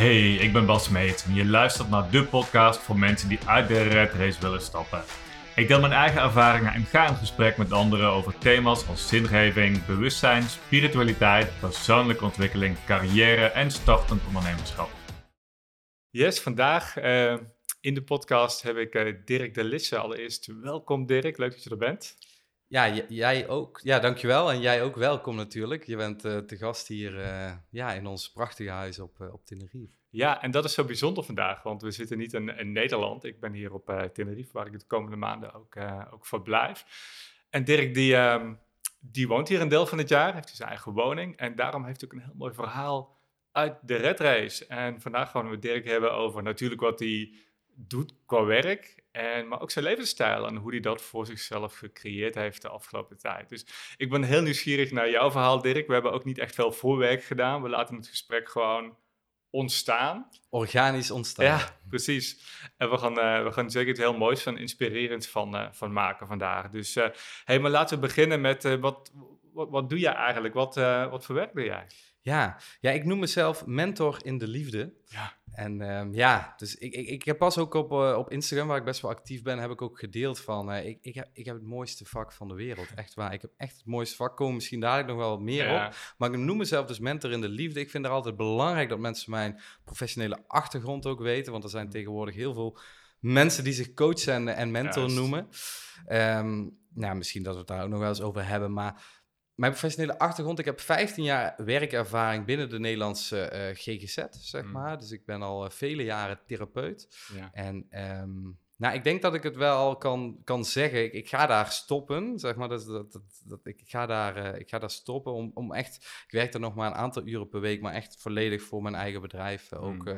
Hey, ik ben Bas Meets en je luistert naar de podcast voor mensen die uit de Rat Race willen stappen. Ik deel mijn eigen ervaringen en ga in gesprek met anderen over thema's als zingeving, bewustzijn, spiritualiteit, persoonlijke ontwikkeling, carrière en startend ondernemerschap. Yes, vandaag in de podcast heb ik Dirk Delissen. Allereerst welkom Dirk, leuk dat je er bent. Ja, jij ook. Ja, dankjewel. En jij ook welkom natuurlijk. Je bent te gast hier in ons prachtige huis op Tenerife. Ja, en dat is zo bijzonder vandaag, want we zitten niet in Nederland. Ik ben hier op Tenerife, waar ik de komende maanden ook verblijf. En Dirk, die woont hier een deel van het jaar, heeft zijn eigen woning. En daarom heeft hij ook een heel mooi verhaal uit de Rat Race. En vandaag gaan we met Dirk hebben over natuurlijk wat hij doet qua werk. Maar ook zijn levensstijl en hoe hij dat voor zichzelf gecreëerd heeft de afgelopen tijd. Dus ik ben heel nieuwsgierig naar jouw verhaal, Dirk. We hebben ook niet echt veel voorwerk gedaan. We laten het gesprek gewoon ontstaan. Organisch ontstaan. Ja, precies. En we gaan zeker iets heel moois en inspirerends van maken vandaag. Dus maar laten we beginnen met wat doe jij eigenlijk? Wat voor werk doe jij? Ja, ik noem mezelf mentor in de liefde. Ja. En dus ik heb pas ook op Instagram, waar ik best wel actief ben, heb ik ook gedeeld van, ik heb het mooiste vak van de wereld, echt waar. Ik heb echt het mooiste vak, komen misschien dadelijk nog wel wat meer op. Maar ik noem mezelf dus mentor in de liefde. Ik vind het altijd belangrijk dat mensen mijn professionele achtergrond ook weten, want er zijn tegenwoordig heel veel mensen die zich coach en mentor noemen. Misschien dat we het daar ook nog wel eens over hebben, maar mijn professionele achtergrond, ik heb 15 jaar werkervaring binnen de Nederlandse GGZ, zeg maar. Dus ik ben al vele jaren therapeut. Ja. En ik denk dat ik het wel kan zeggen. Ik ga daar stoppen, zeg maar. Ik ga daar stoppen om echt... Ik werk er nog maar een aantal uren per week, maar echt volledig voor mijn eigen bedrijf ook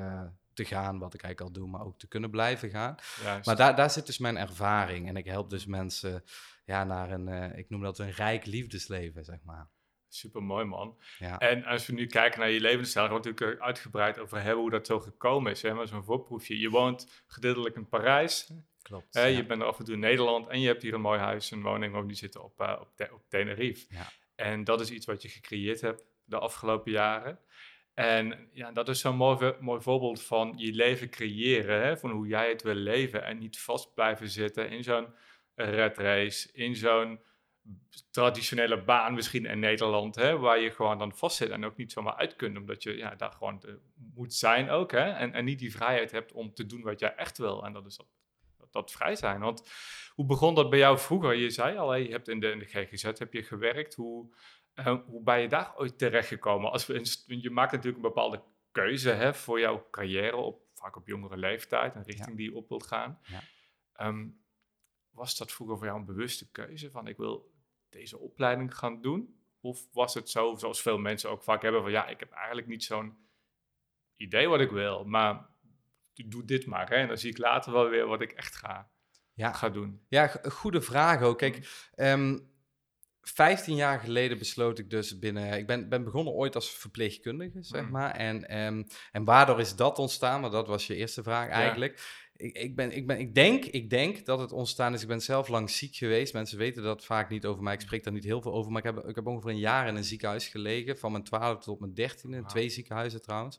te gaan, wat ik eigenlijk al doe, maar ook te kunnen blijven gaan. Juist. Maar daar zit dus mijn ervaring en ik help dus mensen... Ja, naar een, ik noem dat een rijk liefdesleven, zeg maar. Supermooi, man. Ja. En als we nu kijken naar je levensstijl, gaan we natuurlijk uitgebreid over hebben hoe dat zo gekomen is. Hè? Maar zo'n voorproefje. Je woont gedeeltelijk in Parijs. Klopt. Je bent er af en toe in Nederland en je hebt hier een mooi huis, een woning, die zitten op Tenerife. Ja. En dat is iets wat je gecreëerd hebt de afgelopen jaren. En ja, dat is zo'n mooi voorbeeld van je leven creëren, hè? Van hoe jij het wil leven en niet vast blijven zitten in zo'n Rat Race, in zo'n traditionele baan misschien in Nederland, hè, waar je gewoon dan vast zit en ook niet zomaar uit kunt, omdat je daar gewoon moet zijn ook, hè, en niet die vrijheid hebt om te doen wat jij echt wil. En dat is dat vrij zijn. Want hoe begon dat bij jou vroeger? Je zei al, je hebt in de GGZ heb je gewerkt. Hoe ben je daar ooit terechtgekomen? Je maakt natuurlijk een bepaalde keuze, hè, voor jouw carrière, vaak op jongere leeftijd, een richting die je op wilt gaan. Ja. Was dat vroeger voor jou een bewuste keuze van ik wil deze opleiding gaan doen? Of was het zo, zoals veel mensen ook vaak hebben, van ik heb eigenlijk niet zo'n idee wat ik wil, maar ik doe dit maar. Hè? En dan zie ik later wel weer wat ik echt ga doen. Ja, goede vraag ook. Kijk, 15 jaar geleden besloot ik dus ik ben begonnen ooit als verpleegkundige, zeg maar. En waardoor is dat ontstaan? Maar dat was je eerste vraag eigenlijk. Ja. Ik denk dat het ontstaan is. Ik ben zelf lang ziek geweest. Mensen weten dat vaak niet over mij. Ik spreek daar niet heel veel over. Maar ik heb ongeveer een jaar in een ziekenhuis gelegen. Van mijn 12e tot mijn 13e. Wow. 2 ziekenhuizen trouwens.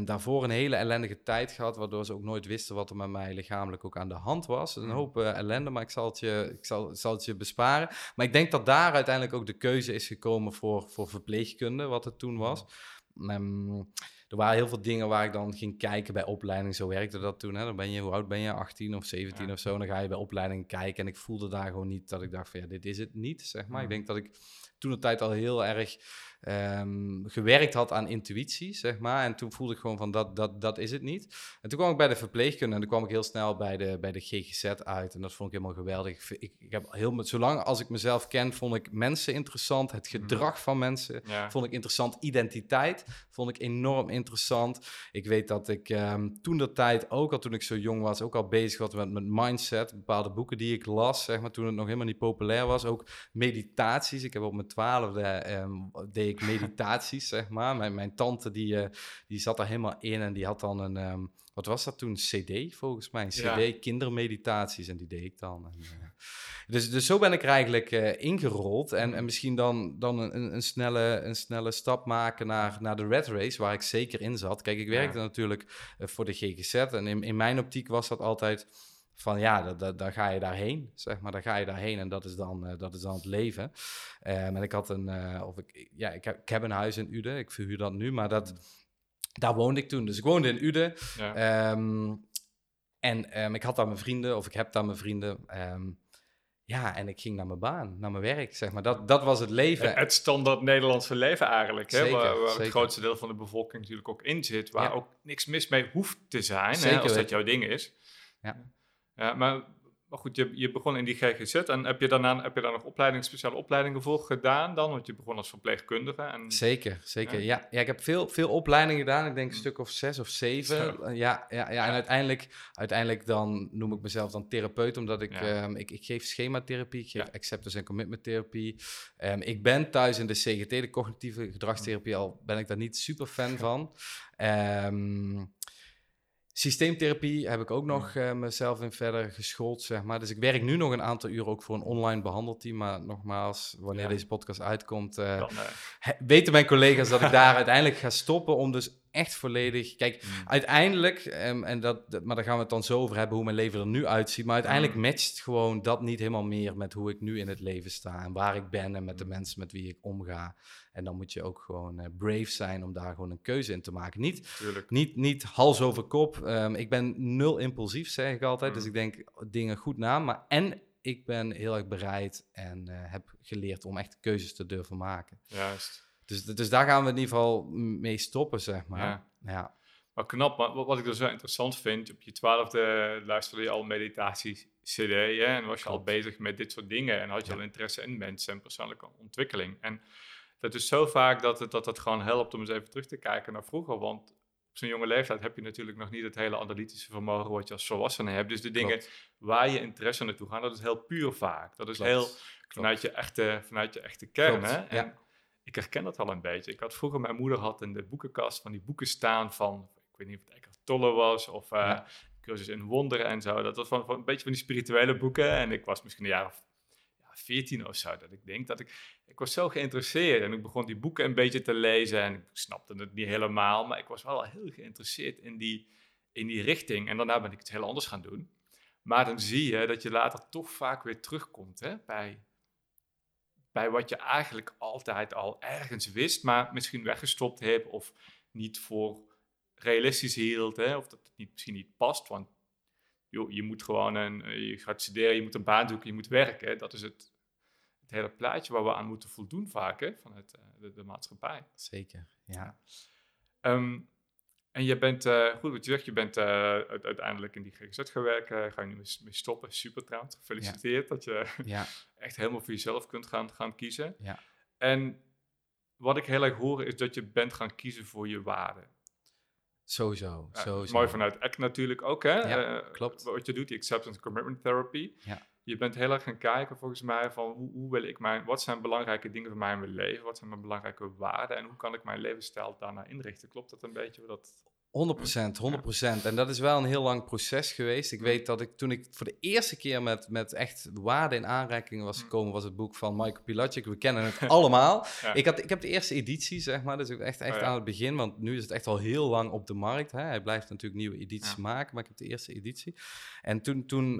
Daarvoor een hele ellendige tijd gehad. Waardoor ze ook nooit wisten wat er met mij lichamelijk ook aan de hand was. Een hoop ellende, maar ik zal het je besparen. Maar ik denk dat daar uiteindelijk ook de keuze is gekomen voor verpleegkunde. Wat het toen was. Er waren heel veel dingen waar ik dan ging kijken bij opleiding. Zo werkte dat toen. Hè? Hoe oud ben je? 18 of 17 of zo. En dan ga je bij opleiding kijken. En ik voelde daar gewoon niet dat ik dacht van dit is het niet, zeg maar. Ik denk dat ik toen de tijd al heel erg gewerkt had aan intuïtie, zeg maar. En toen voelde ik gewoon van dat is het niet. En toen kwam ik bij de verpleegkunde en toen kwam ik heel snel bij de GGZ uit. En dat vond ik helemaal geweldig. Ik heb zolang als ik mezelf ken, vond ik mensen interessant. Het gedrag van mensen vond ik interessant. Identiteit vond ik enorm interessant. Ik weet dat ik toentertijd, ook al toen ik zo jong was, ook al bezig was met mindset. Bepaalde boeken die ik las, zeg maar, toen het nog helemaal niet populair was. Ook meditaties. Ik heb op mijn 12e deed ik meditaties, zeg maar. Mijn tante die zat daar helemaal in en die had dan een, wat was dat toen? Een cd volgens mij, een cd kindermeditaties en die deed ik dan. Dus zo ben ik er eigenlijk ingerold. En misschien dan een snelle stap maken naar de Rat Race, waar ik zeker in zat. Kijk, ik werkte natuurlijk voor de GGZ. En in mijn optiek was dat altijd van ja, dan ga je daarheen. Zeg maar, dan ga je daarheen en dat is dan het leven. En ik had ik heb een huis in Uden. Ik verhuur dat nu, maar daar woonde ik toen. Dus ik woonde in Uden. Ja. Ik had daar mijn vrienden, of ik heb daar mijn vrienden. En ik ging naar mijn baan, naar mijn werk, zeg maar. Dat was het leven. Het standaard Nederlandse leven eigenlijk, hè? Zeker, waar het grootste deel van de bevolking natuurlijk ook in zit. Waar ook niks mis mee hoeft te zijn, zeker, hè, als dat jouw ding is. Ja. Ja, maar goed, je begon in die GGZ en heb je daar nog speciale opleidingen voor gedaan dan? Want je begon als verpleegkundige. En, zeker. Ja. Ja, ik heb veel opleidingen gedaan. Ik denk een stuk of 6 of 7. Zo. Ja. En uiteindelijk dan noem ik mezelf dan therapeut, omdat ik geef schematherapie, ik geef acceptance en commitment therapie. Ik ben thuis in de CGT, de cognitieve gedragstherapie, al ben ik daar niet super fan van. Systeemtherapie heb ik ook nog mezelf in verder geschoold, zeg maar. Dus ik werk nu nog een aantal uren ook voor een online behandelteam. Maar nogmaals, wanneer deze podcast uitkomt, weten mijn collega's dat ik daar uiteindelijk ga stoppen om dus echt volledig... Kijk, uiteindelijk, maar daar gaan we het dan zo over hebben, hoe mijn leven er nu uitziet. Maar uiteindelijk matcht gewoon dat niet helemaal meer met hoe ik nu in het leven sta en waar ik ben en met de mensen met wie ik omga. En dan moet je ook gewoon brave zijn om daar gewoon een keuze in te maken. Niet hals over kop. Ik ben 0 impulsief, zeg ik altijd. Dus ik denk dingen goed na. En ik ben heel erg bereid en heb geleerd om echt keuzes te durven maken. Juist. Dus daar gaan we in ieder geval mee stoppen, zeg maar. Ja. Maar knap, maar wat ik dus wel interessant vind, op je 12e luisterde je al meditatie-cd, hè? En was je al bezig met dit soort dingen en had je al interesse in mensen en persoonlijke ontwikkeling. En dat is zo vaak dat gewoon helpt om eens even terug te kijken naar vroeger, want op zo'n jonge leeftijd heb je natuurlijk nog niet het hele analytische vermogen wat je als volwassene hebt. Dus de dingen waar je interesse naartoe gaat, dat is heel puur vaak. Dat is heel vanuit je echte kern, hè? En ik herken dat al een beetje. Ik had vroeger, mijn moeder had in de boekenkast van die boeken staan van, ik weet niet of het Eckhart Tolle was, of Cursus in Wonderen en zo. Dat was van een beetje van die spirituele boeken. En ik was misschien een jaar of 14 of zo, dat ik denk dat ik was zo geïnteresseerd. En ik begon die boeken een beetje te lezen en ik snapte het niet helemaal, maar ik was wel heel geïnteresseerd in die richting. En daarna ben ik het heel anders gaan doen. Maar dan zie je dat je later toch vaak weer terugkomt, hè, bij wat je eigenlijk altijd al ergens wist, maar misschien weggestopt hebt of niet voor realistisch hield, hè, of dat het misschien niet past, want je moet gewoon je gaat studeren, je moet een baan zoeken, je moet werken. Hè? Dat is het hele plaatje waar we aan moeten voldoen vaak, hè? Van de maatschappij. Zeker, ja. En je bent, goed wat je zegt, je bent uiteindelijk in die GGZ gewerkt. Ga je nu mee stoppen, super trouwens. Gefeliciteerd dat je echt helemaal voor jezelf kunt gaan kiezen. Ja. En wat ik heel erg hoor is dat je bent gaan kiezen voor je waarden. Sowieso. Mooi vanuit ACT natuurlijk ook, hè? Ja, klopt. Wat je doet, die acceptance commitment therapy. Ja. Je bent heel erg gaan kijken volgens mij van hoe wil ik wat zijn belangrijke dingen voor mij in mijn leven? Wat zijn mijn belangrijke waarden? En hoe kan ik mijn levensstijl daarna inrichten? Klopt dat een beetje? 100%. En dat is wel een heel lang proces geweest. Ik weet dat toen ik voor de eerste keer met echt waarden in aanraking was gekomen, was het boek van Michael Pilacic. We kennen het allemaal. Ja. Ik heb de eerste editie, zeg maar. Dus ik echt aan het begin, want nu is het echt al heel lang op de markt. Hè? Hij blijft natuurlijk nieuwe edities maken, maar ik heb de eerste editie. En toen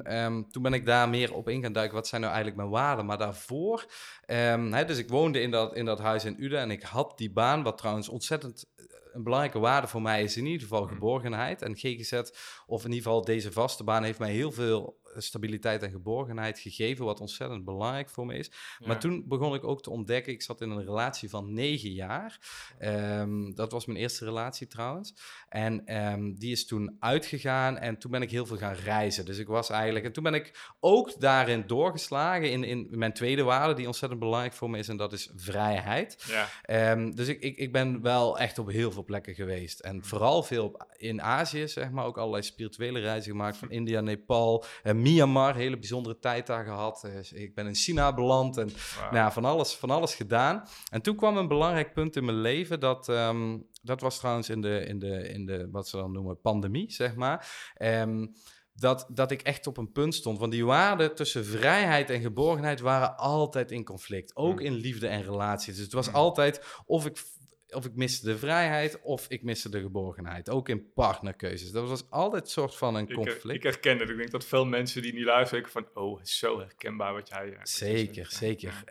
ben ik daar meer op in gaan duiken. Wat zijn nou eigenlijk mijn waarden? Maar daarvoor, dus ik woonde in dat huis in Uden en ik had die baan, wat trouwens ontzettend... Een belangrijke waarde voor mij is in ieder geval geborgenheid. En GGZ, of in ieder geval deze vaste baan, heeft mij heel veel stabiliteit en geborgenheid gegeven, wat ontzettend belangrijk voor me is. Ja. Maar toen begon ik ook te ontdekken, ik zat in een relatie van 9 jaar. Dat was mijn eerste relatie trouwens. En die is toen uitgegaan en toen ben ik heel veel gaan reizen. Dus ik was eigenlijk... En toen ben ik ook daarin doorgeslagen in mijn tweede waarde, die ontzettend belangrijk voor me is, en dat is vrijheid. Ja. Dus ik ben wel echt op heel veel plekken geweest. En vooral veel in Azië, zeg maar, ook allerlei spirituele reizen gemaakt, van India, Nepal, Myanmar, hele bijzondere tijd daar gehad. Ik ben in China beland en van alles gedaan. En toen kwam een belangrijk punt in mijn leven, dat was trouwens in de wat ze dan noemen pandemie, zeg maar. dat ik echt op een punt stond. Want die waarden tussen vrijheid en geborgenheid waren altijd in conflict. Ook in liefde en relaties. Dus het was altijd of ik miste de vrijheid of ik miste de geborgenheid. Ook in partnerkeuzes. Dat was altijd een soort van een conflict. Ik herken het. Ik denk dat veel mensen die niet luisteren van... oh, het is zo herkenbaar wat jij... Zeker.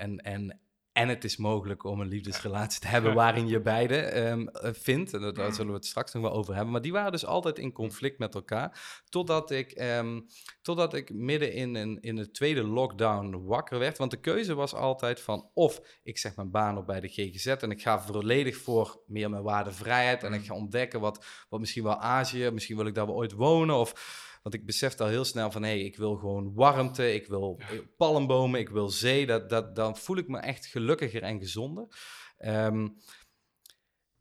En het is mogelijk om een liefdesrelatie te hebben waarin je beide vindt. En daar zullen we het straks nog wel over hebben. Maar die waren dus altijd in conflict met elkaar. Totdat ik midden in de tweede lockdown wakker werd. Want de keuze was altijd van of ik zeg mijn baan op bij de GGZ. En ik ga volledig voor meer mijn waardevrijheid. En ik ga ontdekken wat misschien wel Azië. Misschien wil ik daar wel ooit wonen of... Want ik besefte al heel snel van, ik wil gewoon warmte, ik wil palmbomen, ik wil zee. Dan voel ik me echt gelukkiger en gezonder.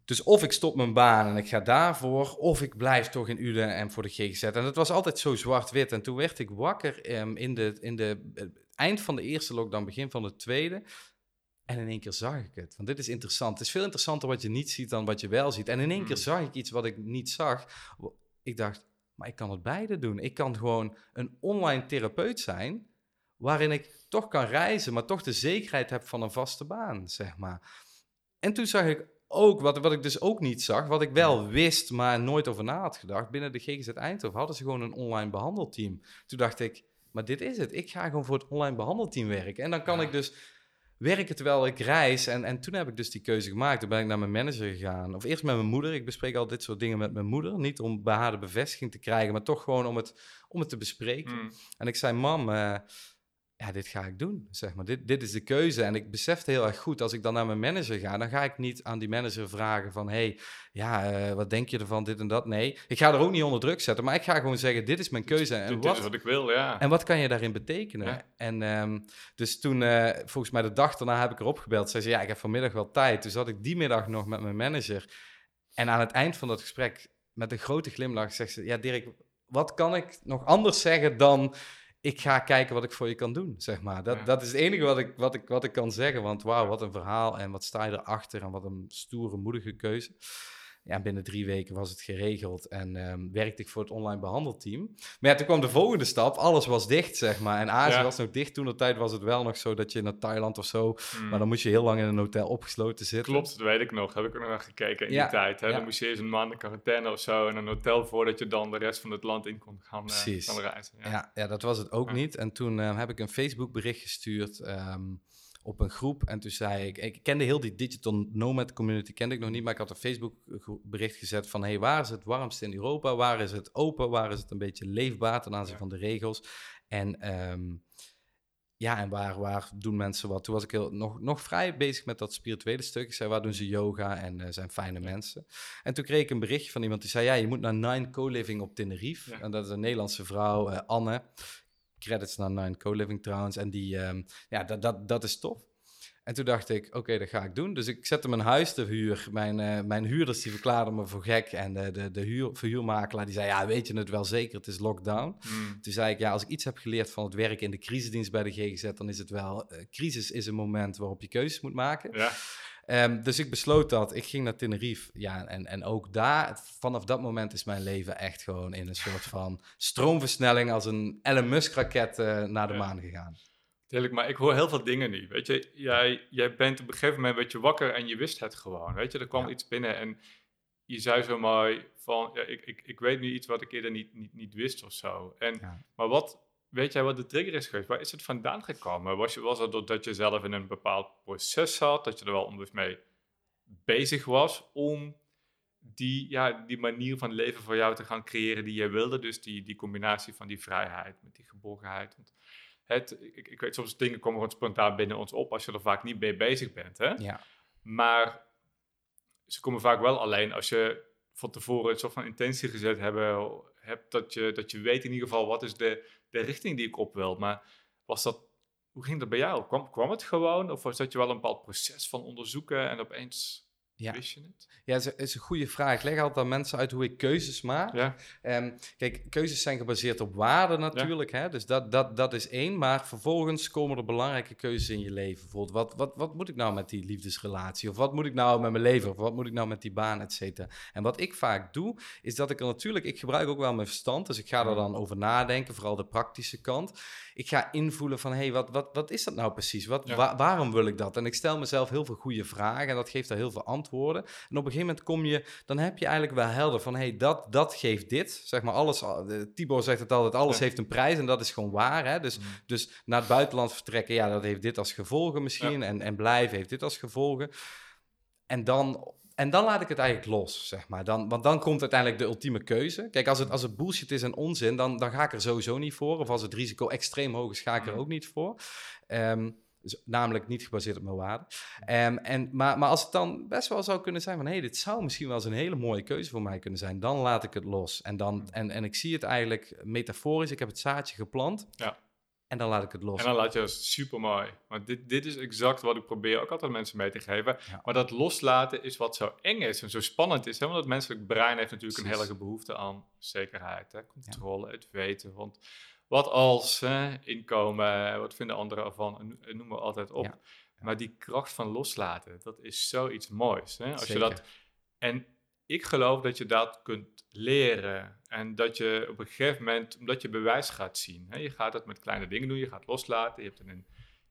Dus of ik stop mijn baan en ik ga daarvoor, of ik blijf toch in Uden en voor de GGZ. En dat was altijd zo zwart-wit. En toen werd ik wakker in de eind van de eerste lockdown, begin van de tweede... En in één keer zag ik het. Want dit is interessant. Het is veel interessanter wat je niet ziet dan wat je wel ziet. En in één keer zag ik iets wat ik niet zag. Ik dacht... maar ik kan het beide doen. Ik kan gewoon een online therapeut zijn... waarin ik toch kan reizen... maar toch de zekerheid heb van een vaste baan, zeg maar. En toen zag ik ook, wat ik dus ook niet zag... wat ik wel wist, maar nooit over na had gedacht... binnen de GGZ Eindhoven hadden ze gewoon een online behandelteam. Toen dacht ik, maar dit is het. Ik ga gewoon voor het online behandelteam werken. En dan kan ik dus werken terwijl ik reis. En toen heb ik dus die keuze gemaakt. Toen ben ik naar mijn manager gegaan. Of eerst met mijn moeder. Ik bespreek al dit soort dingen met mijn moeder. Niet om bij haar de bevestiging te krijgen, maar toch gewoon om het te bespreken. En ik zei, mam, dit ga ik doen. Zeg maar. Dit is de keuze. En ik besefte heel erg goed, als ik dan naar mijn manager ga, dan ga ik niet aan die manager vragen van, wat denk je ervan, dit en dat? Nee, ik ga er ook niet onder druk zetten, maar ik ga gewoon zeggen, dit is mijn keuze. En dit is wat ik wil, ja. En wat kan je daarin betekenen? Ja. En dus toen, volgens mij de dag daarna heb ik erop gebeld. Zei ze, ik heb vanmiddag wel tijd. Dus had ik die middag nog met mijn manager. En aan het eind van dat gesprek, met een grote glimlach, zegt ze, Dirk, wat kan ik nog anders zeggen dan... ik ga kijken wat ik voor je kan doen, zeg maar. Dat is het enige wat ik kan zeggen. Want wauw, wat een verhaal en wat sta je erachter... en wat een stoere, moedige keuze. Ja, binnen 3 weken was het geregeld en werkte ik voor het online behandelteam. Maar toen kwam de volgende stap. Alles was dicht, zeg maar. En Azië was nog dicht. Toentertijd was het wel nog zo dat je naar Thailand of zo... maar dan moest je heel lang in een hotel opgesloten zitten. Klopt, dat weet ik nog. Heb ik er nog naar gekeken in die tijd. Hè? Dan moest je eerst een maand in quarantaine of zo... in een hotel voordat je dan de rest van het land in kon gaan reizen. Ja. Ja, dat was het ook niet. En toen heb ik een Facebook bericht gestuurd... op een groep. En toen zei ik kende heel die digital nomad community, kende ik nog niet, maar ik had een Facebook bericht gezet van, waar is het warmst in Europa? Waar is het open? Waar is het een beetje leefbaar ten aanzien van de regels? En en waar doen mensen wat? Toen was ik nog vrij bezig met dat spirituele stuk. Ik zei, waar doen ze yoga en zijn fijne mensen? En toen kreeg ik een berichtje van iemand die zei, je moet naar Nine Coliving op Tenerife. En dat is een Nederlandse vrouw, Anne Credits naar Nine Coliving trouwens. En die, dat is tof. En toen dacht ik, oké, dat ga ik doen. Dus ik zette mijn huis te huur. Mijn huurders die verklaarden me voor gek. En de verhuurmakelaar die zei, weet je het wel zeker, het is lockdown. Toen zei ik, als ik iets heb geleerd van het werk in de crisisdienst bij de GGZ, dan is het wel, crisis is een moment waarop je keuzes moet maken. Ja. Dus ik besloot dat. Ik ging naar Tenerife. Ja, en ook daar, vanaf dat moment is mijn leven echt gewoon in een soort van stroomversnelling als een Elon Musk-raket naar de maan gegaan. Heerlijk, maar ik hoor heel veel dingen nu. Weet je, jij bent op een gegeven moment een beetje wakker en je wist het gewoon. Weet je, er kwam iets binnen en je zei zo mooi van, ik weet nu iets wat ik eerder niet wist of zo. En, maar wat... Weet jij wat de trigger is geweest? Waar is het vandaan gekomen? Was het doordat je zelf in een bepaald proces zat, dat je er wel onbewust mee bezig was om die manier van leven voor jou te gaan creëren die jij wilde? Dus die combinatie van die vrijheid met die geborgenheid. Ik weet, soms dingen komen gewoon spontaan binnen ons op als je er vaak niet mee bezig bent. Hè? Ja. Maar ze komen vaak wel alleen als je van tevoren een soort van intentie gezet hebt dat je weet in ieder geval wat is de richting die ik op wil. Maar hoe ging dat bij jou? Kwam het gewoon? Of was dat je wel een bepaald proces van onderzoeken en opeens Ja. Wist je het? Ja, dat is een goede vraag. Ik leg altijd aan mensen uit hoe ik keuzes maak. Ja. Kijk, keuzes zijn gebaseerd op waarden natuurlijk. Ja. Hè? Dus dat is één. Maar vervolgens komen er belangrijke keuzes in je leven. Bijvoorbeeld, wat moet ik nou met die liefdesrelatie? Of wat moet ik nou met mijn leven? Of wat moet ik nou met die baan, et cetera? En wat ik vaak doe, is dat ik er natuurlijk... Ik gebruik ook wel mijn verstand, dus ik ga er dan over nadenken. Vooral de praktische kant. Ik ga invoelen van, hey, wat is dat nou precies? Waarom wil ik dat? En ik stel mezelf heel veel goede vragen. En dat geeft daar heel veel antwoorden. En op een gegeven moment dan heb je eigenlijk wel helder van, hey, dat geeft dit. Zeg maar alles, Tibor zegt het altijd, alles heeft een prijs en dat is gewoon waar. Hè? Dus naar het buitenland vertrekken, ja, dat heeft dit als gevolgen misschien. Ja. En blijven heeft dit als gevolgen. En dan laat ik het eigenlijk los, zeg maar. Want dan komt uiteindelijk de ultieme keuze. Kijk, als het bullshit is en onzin, dan ga ik er sowieso niet voor. Of als het risico extreem hoog is, ga ik er ook niet voor. Dus namelijk niet gebaseerd op mijn waarden. Maar als het dan best wel zou kunnen zijn van... hey, dit zou misschien wel eens een hele mooie keuze voor mij kunnen zijn. Dan laat ik het los. En ik zie het eigenlijk metaforisch. Ik heb het zaadje geplant. Ja. En dan laat ik het los. En dan laat je het super mooi. Want dit is exact wat ik probeer ook altijd mensen mee te geven. Ja. Maar dat loslaten is wat zo eng is en zo spannend is. Hè? Want het menselijk brein heeft natuurlijk een hele behoefte aan zekerheid. Hè? Controle, het weten. Want... wat als inkomen, wat vinden anderen ervan, noem maar altijd op. Ja. Maar die kracht van loslaten, dat is zoiets moois. Hè? Als je dat, en ik geloof dat je dat kunt leren. En dat je op een gegeven moment, omdat je bewijs gaat zien. Hè? Je gaat dat met kleine dingen doen, je gaat loslaten. Je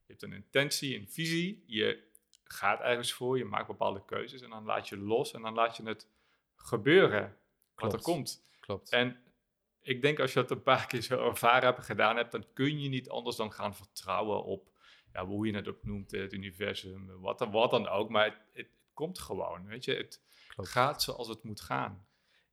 hebt een intentie, een visie. Je gaat ergens voor, je maakt bepaalde keuzes. En dan laat je los en dan laat je het gebeuren wat er komt. Klopt. En ik denk als je dat een paar keer zo ervaren hebt, gedaan hebt, dan kun je niet anders dan gaan vertrouwen op, ja, hoe je het ook noemt, het universum, wat dan ook. Maar het komt gewoon, weet je. Het gaat zoals het moet gaan.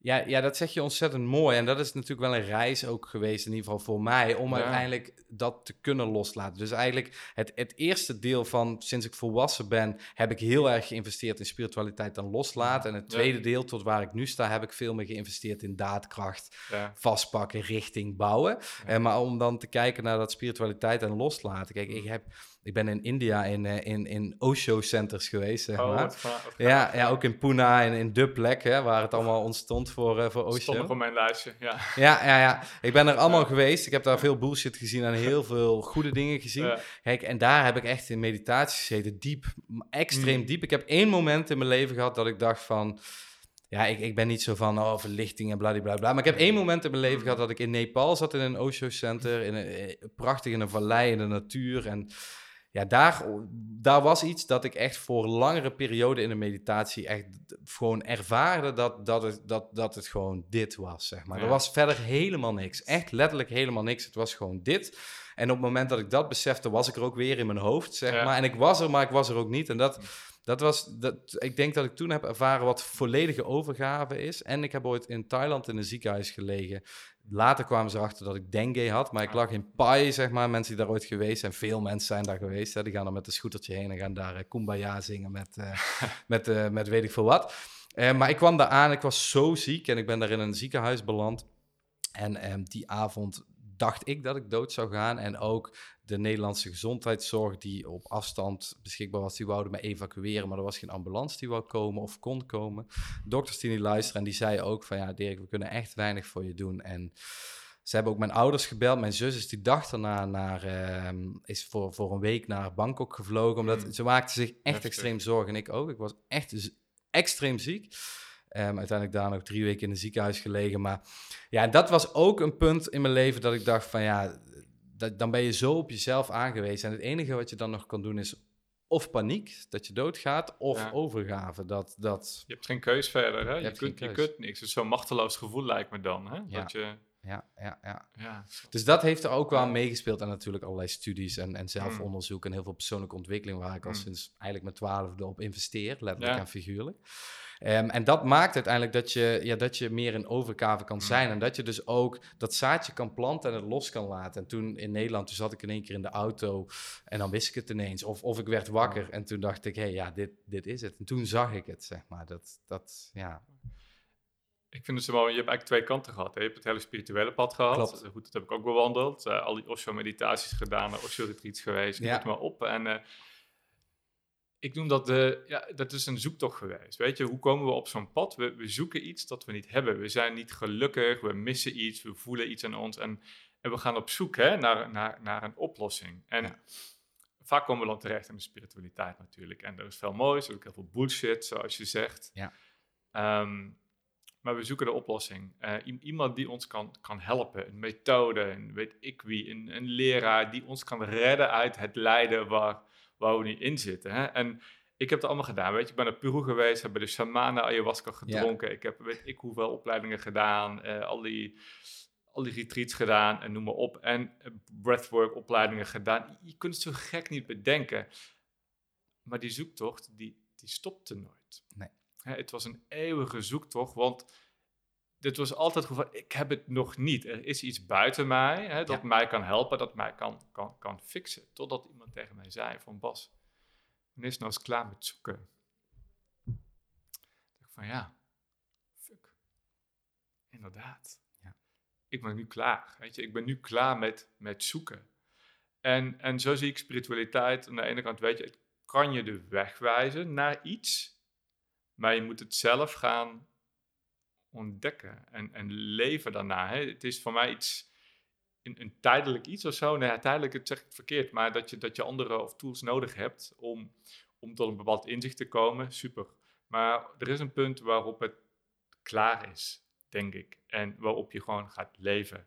Ja, dat zeg je ontzettend mooi. En dat is natuurlijk wel een reis ook geweest, in ieder geval voor mij, om uiteindelijk dat te kunnen loslaten. Dus eigenlijk het eerste deel van, sinds ik volwassen ben, heb ik heel erg geïnvesteerd in spiritualiteit en loslaten. En het tweede deel, tot waar ik nu sta, heb ik veel meer geïnvesteerd in daadkracht, vastpakken, richting, bouwen. Ja. Maar om dan te kijken naar dat spiritualiteit en loslaten. Kijk, Ik ben in India in Osho-centers geweest, zeg maar. Ja, ook in Pune en in de plek, hè, waar het allemaal ontstond voor Osho. Stond nog op mijn lijstje, ja. Ik ben er allemaal geweest. Ik heb daar veel bullshit gezien en heel veel goede dingen gezien. Ja. Kijk, en daar heb ik echt in meditatie gezeten, diep, extreem diep. Ik heb één moment in mijn leven gehad dat ik dacht van... ja, ik ben niet zo van, verlichting en bladibladibla. Maar ik heb één moment in mijn leven gehad dat ik in Nepal zat in een Osho-center. Prachtig in een vallei, in de natuur en... ja, daar was iets dat ik echt voor langere periode in de meditatie echt gewoon ervaarde dat het gewoon dit was, zeg maar. Ja. Er was verder helemaal niks. Echt letterlijk helemaal niks. Het was gewoon dit. En op het moment dat ik dat besefte, was ik er ook weer in mijn hoofd, zeg maar. En ik was er, maar ik was er ook niet. En dat was, ik denk dat ik toen heb ervaren wat volledige overgave is. En ik heb ooit in Thailand in een ziekenhuis gelegen. Later kwamen ze erachter dat ik dengue had, maar ik lag in Pai, zeg maar. Mensen die daar ooit geweest zijn, veel mensen zijn daar geweest. Hè, die gaan er met een scootertje heen en gaan daar Kumbaya zingen met weet ik veel wat. Maar ik kwam daar aan, ik was zo ziek en ik ben daar in een ziekenhuis beland. En die avond dacht ik dat ik dood zou gaan. En ook de Nederlandse gezondheidszorg, die op afstand beschikbaar was, die wouden me evacueren, maar er was geen ambulance die wou komen of kon komen. Dokters die niet luisteren en die zeiden ook van, ja, Dirk, we kunnen echt weinig voor je doen. En ze hebben ook mijn ouders gebeld. Mijn zus is die dag daarna is voor een week naar Bangkok gevlogen, omdat ze maakten zich echt extreem zorgen. En ik ook. Ik was echt extreem ziek. Uiteindelijk daar nog 3 weken in een ziekenhuis gelegen. Maar ja, dat was ook een punt in mijn leven dat ik dacht van, ja, dan ben je zo op jezelf aangewezen. En het enige wat je dan nog kan doen is of paniek, dat je doodgaat, of overgave. Je hebt geen keus verder, hè? Je kunt niks. Het is zo'n machteloos gevoel lijkt me dan, hè? Ja. Dat je... Ja. Dus dat heeft er ook wel meegespeeld. En natuurlijk allerlei studies en zelfonderzoek en heel veel persoonlijke ontwikkeling, waar ik al sinds eigenlijk mijn 12e op investeer, letterlijk en figuurlijk. En dat maakt uiteindelijk dat je meer in overgave kan zijn. En dat je dus ook dat zaadje kan planten en het los kan laten. En toen in Nederland, toen zat ik in één keer in de auto en dan wist ik het ineens. Of ik werd wakker en toen dacht ik, hey, ja, dit is het. En toen zag ik het, zeg maar. Ik vind het zo mooi, je hebt eigenlijk 2 kanten gehad. Hè? Je hebt het hele spirituele pad gehad. Klopt. Goed, dat heb ik ook bewandeld. Al die Osho-meditaties gedaan, Osho-retreats geweest. Noem het maar op. En ik noem dat dat is een zoektocht geweest. Weet je, hoe komen we op zo'n pad? We zoeken iets dat we niet hebben. We zijn niet gelukkig, we missen iets, we voelen iets aan ons. En we gaan op zoek naar een oplossing. En vaak komen we dan terecht in de spiritualiteit natuurlijk. En er is veel moois, ook heel veel bullshit, zoals je zegt. Ja. Maar we zoeken de oplossing. Iemand die ons kan helpen, een methode, een weet ik wie, een leraar die ons kan redden uit het lijden waar we nu in zitten. Hè? En ik heb het allemaal gedaan, weet je. Ik ben naar Peru geweest, heb bij de shamanen ayahuasca gedronken. Ja. Ik heb weet ik hoeveel opleidingen gedaan, al die retreats gedaan en noem maar op. En breathwork opleidingen gedaan. Je kunt het zo gek niet bedenken. Maar die zoektocht, die stopte nooit. Nee. Het was een eeuwige zoektocht, want dit was altijd gewoon van, ik heb het nog niet. Er is iets buiten mij dat mij kan helpen, dat mij kan fixen. Totdat iemand tegen mij zei van, Bas, wanneer is nou eens klaar met zoeken? Ik dacht van, fuck. Inderdaad. Ja. Ik ben nu klaar. Weet je? Ik ben nu klaar met zoeken. En zo zie ik spiritualiteit. Aan de ene kant, weet je, het kan je de weg wijzen naar iets. Maar je moet het zelf gaan ontdekken en leven daarna. Hè? Het is voor mij iets, een tijdelijk iets of zo. Nee, tijdelijk, het zeg ik verkeerd. Maar dat je anderen of tools nodig hebt om tot een bepaald inzicht te komen, super. Maar er is een punt waarop het klaar is, denk ik. En waarop je gewoon gaat leven.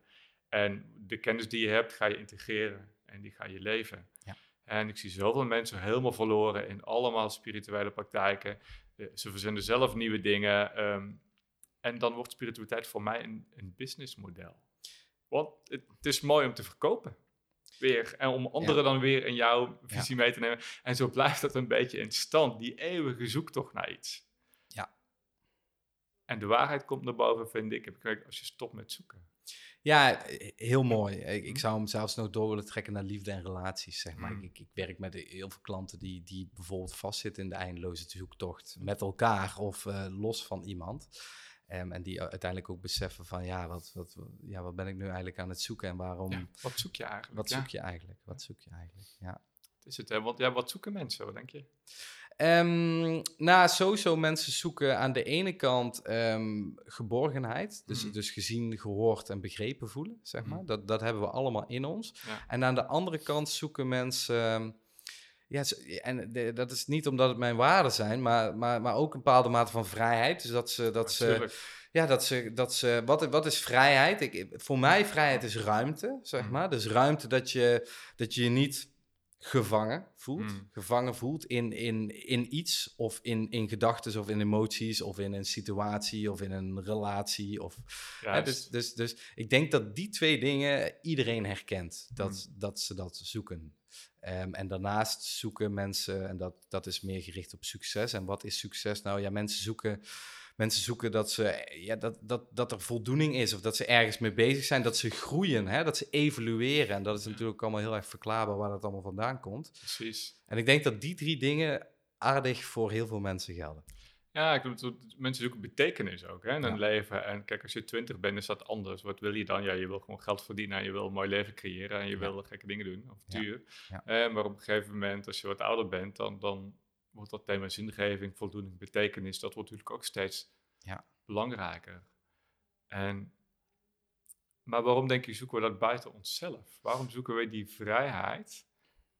En de kennis die je hebt, ga je integreren. En die ga je leven. Ja. En ik zie zoveel mensen helemaal verloren in allemaal spirituele praktijken. Ze verzenden zelf nieuwe dingen. En dan wordt spiritualiteit voor mij een businessmodel. Want het is mooi om te verkopen. Weer. En om anderen dan weer in jouw visie mee te nemen. En zo blijft dat een beetje in stand. Die eeuwige zoektocht naar iets. Ja. En de waarheid komt naar boven, vind ik. Als je stopt met zoeken. Ja, heel mooi. Ik zou hem zelfs nog door willen trekken naar liefde en relaties, zeg maar. Ik werk met heel veel klanten die bijvoorbeeld vastzitten in de eindeloze zoektocht met elkaar of los van iemand. En die uiteindelijk ook beseffen van, wat ben ik nu eigenlijk aan het zoeken en waarom... Ja, wat zoek je eigenlijk? Ja. Dat is het, hè? Want wat zoeken mensen, wat denk je? Sowieso mensen zoeken aan de ene kant geborgenheid. Dus gezien, gehoord en begrepen voelen, zeg maar. Dat hebben we allemaal in ons. Ja. En aan de andere kant zoeken mensen... dat is niet omdat het mijn waarden zijn, maar ook een bepaalde mate van vrijheid. Dus wat is vrijheid? Voor mij vrijheid is ruimte, zeg maar. Dus ruimte dat je niet... gevangen voelt in iets of in gedachten of in emoties of in een situatie of in een relatie. Dus ik denk dat die twee dingen iedereen herkent, dat ze dat zoeken. En daarnaast zoeken mensen, en dat is meer gericht op succes. En wat is succes? Nou ja, mensen zoeken dat er voldoening is of dat ze ergens mee bezig zijn, dat ze groeien, hè? Dat ze evolueren. En dat is natuurlijk allemaal heel erg verklaarbaar waar dat allemaal vandaan komt. Precies. En ik denk dat die drie dingen aardig voor heel veel mensen gelden. Ja, mensen zoeken betekenis ook in hun leven. En kijk, als je 20 bent, is dat anders. Wat wil je dan? Ja, je wil gewoon geld verdienen en je wil een mooi leven creëren en je wil gekke dingen doen, avontuur. Ja. Ja. Maar op een gegeven moment, als je wat ouder bent, dan wordt dat thema zingeving, voldoening, betekenis, dat wordt natuurlijk ook steeds belangrijker. Maar waarom denk je, zoeken we dat buiten onszelf? Waarom zoeken we die vrijheid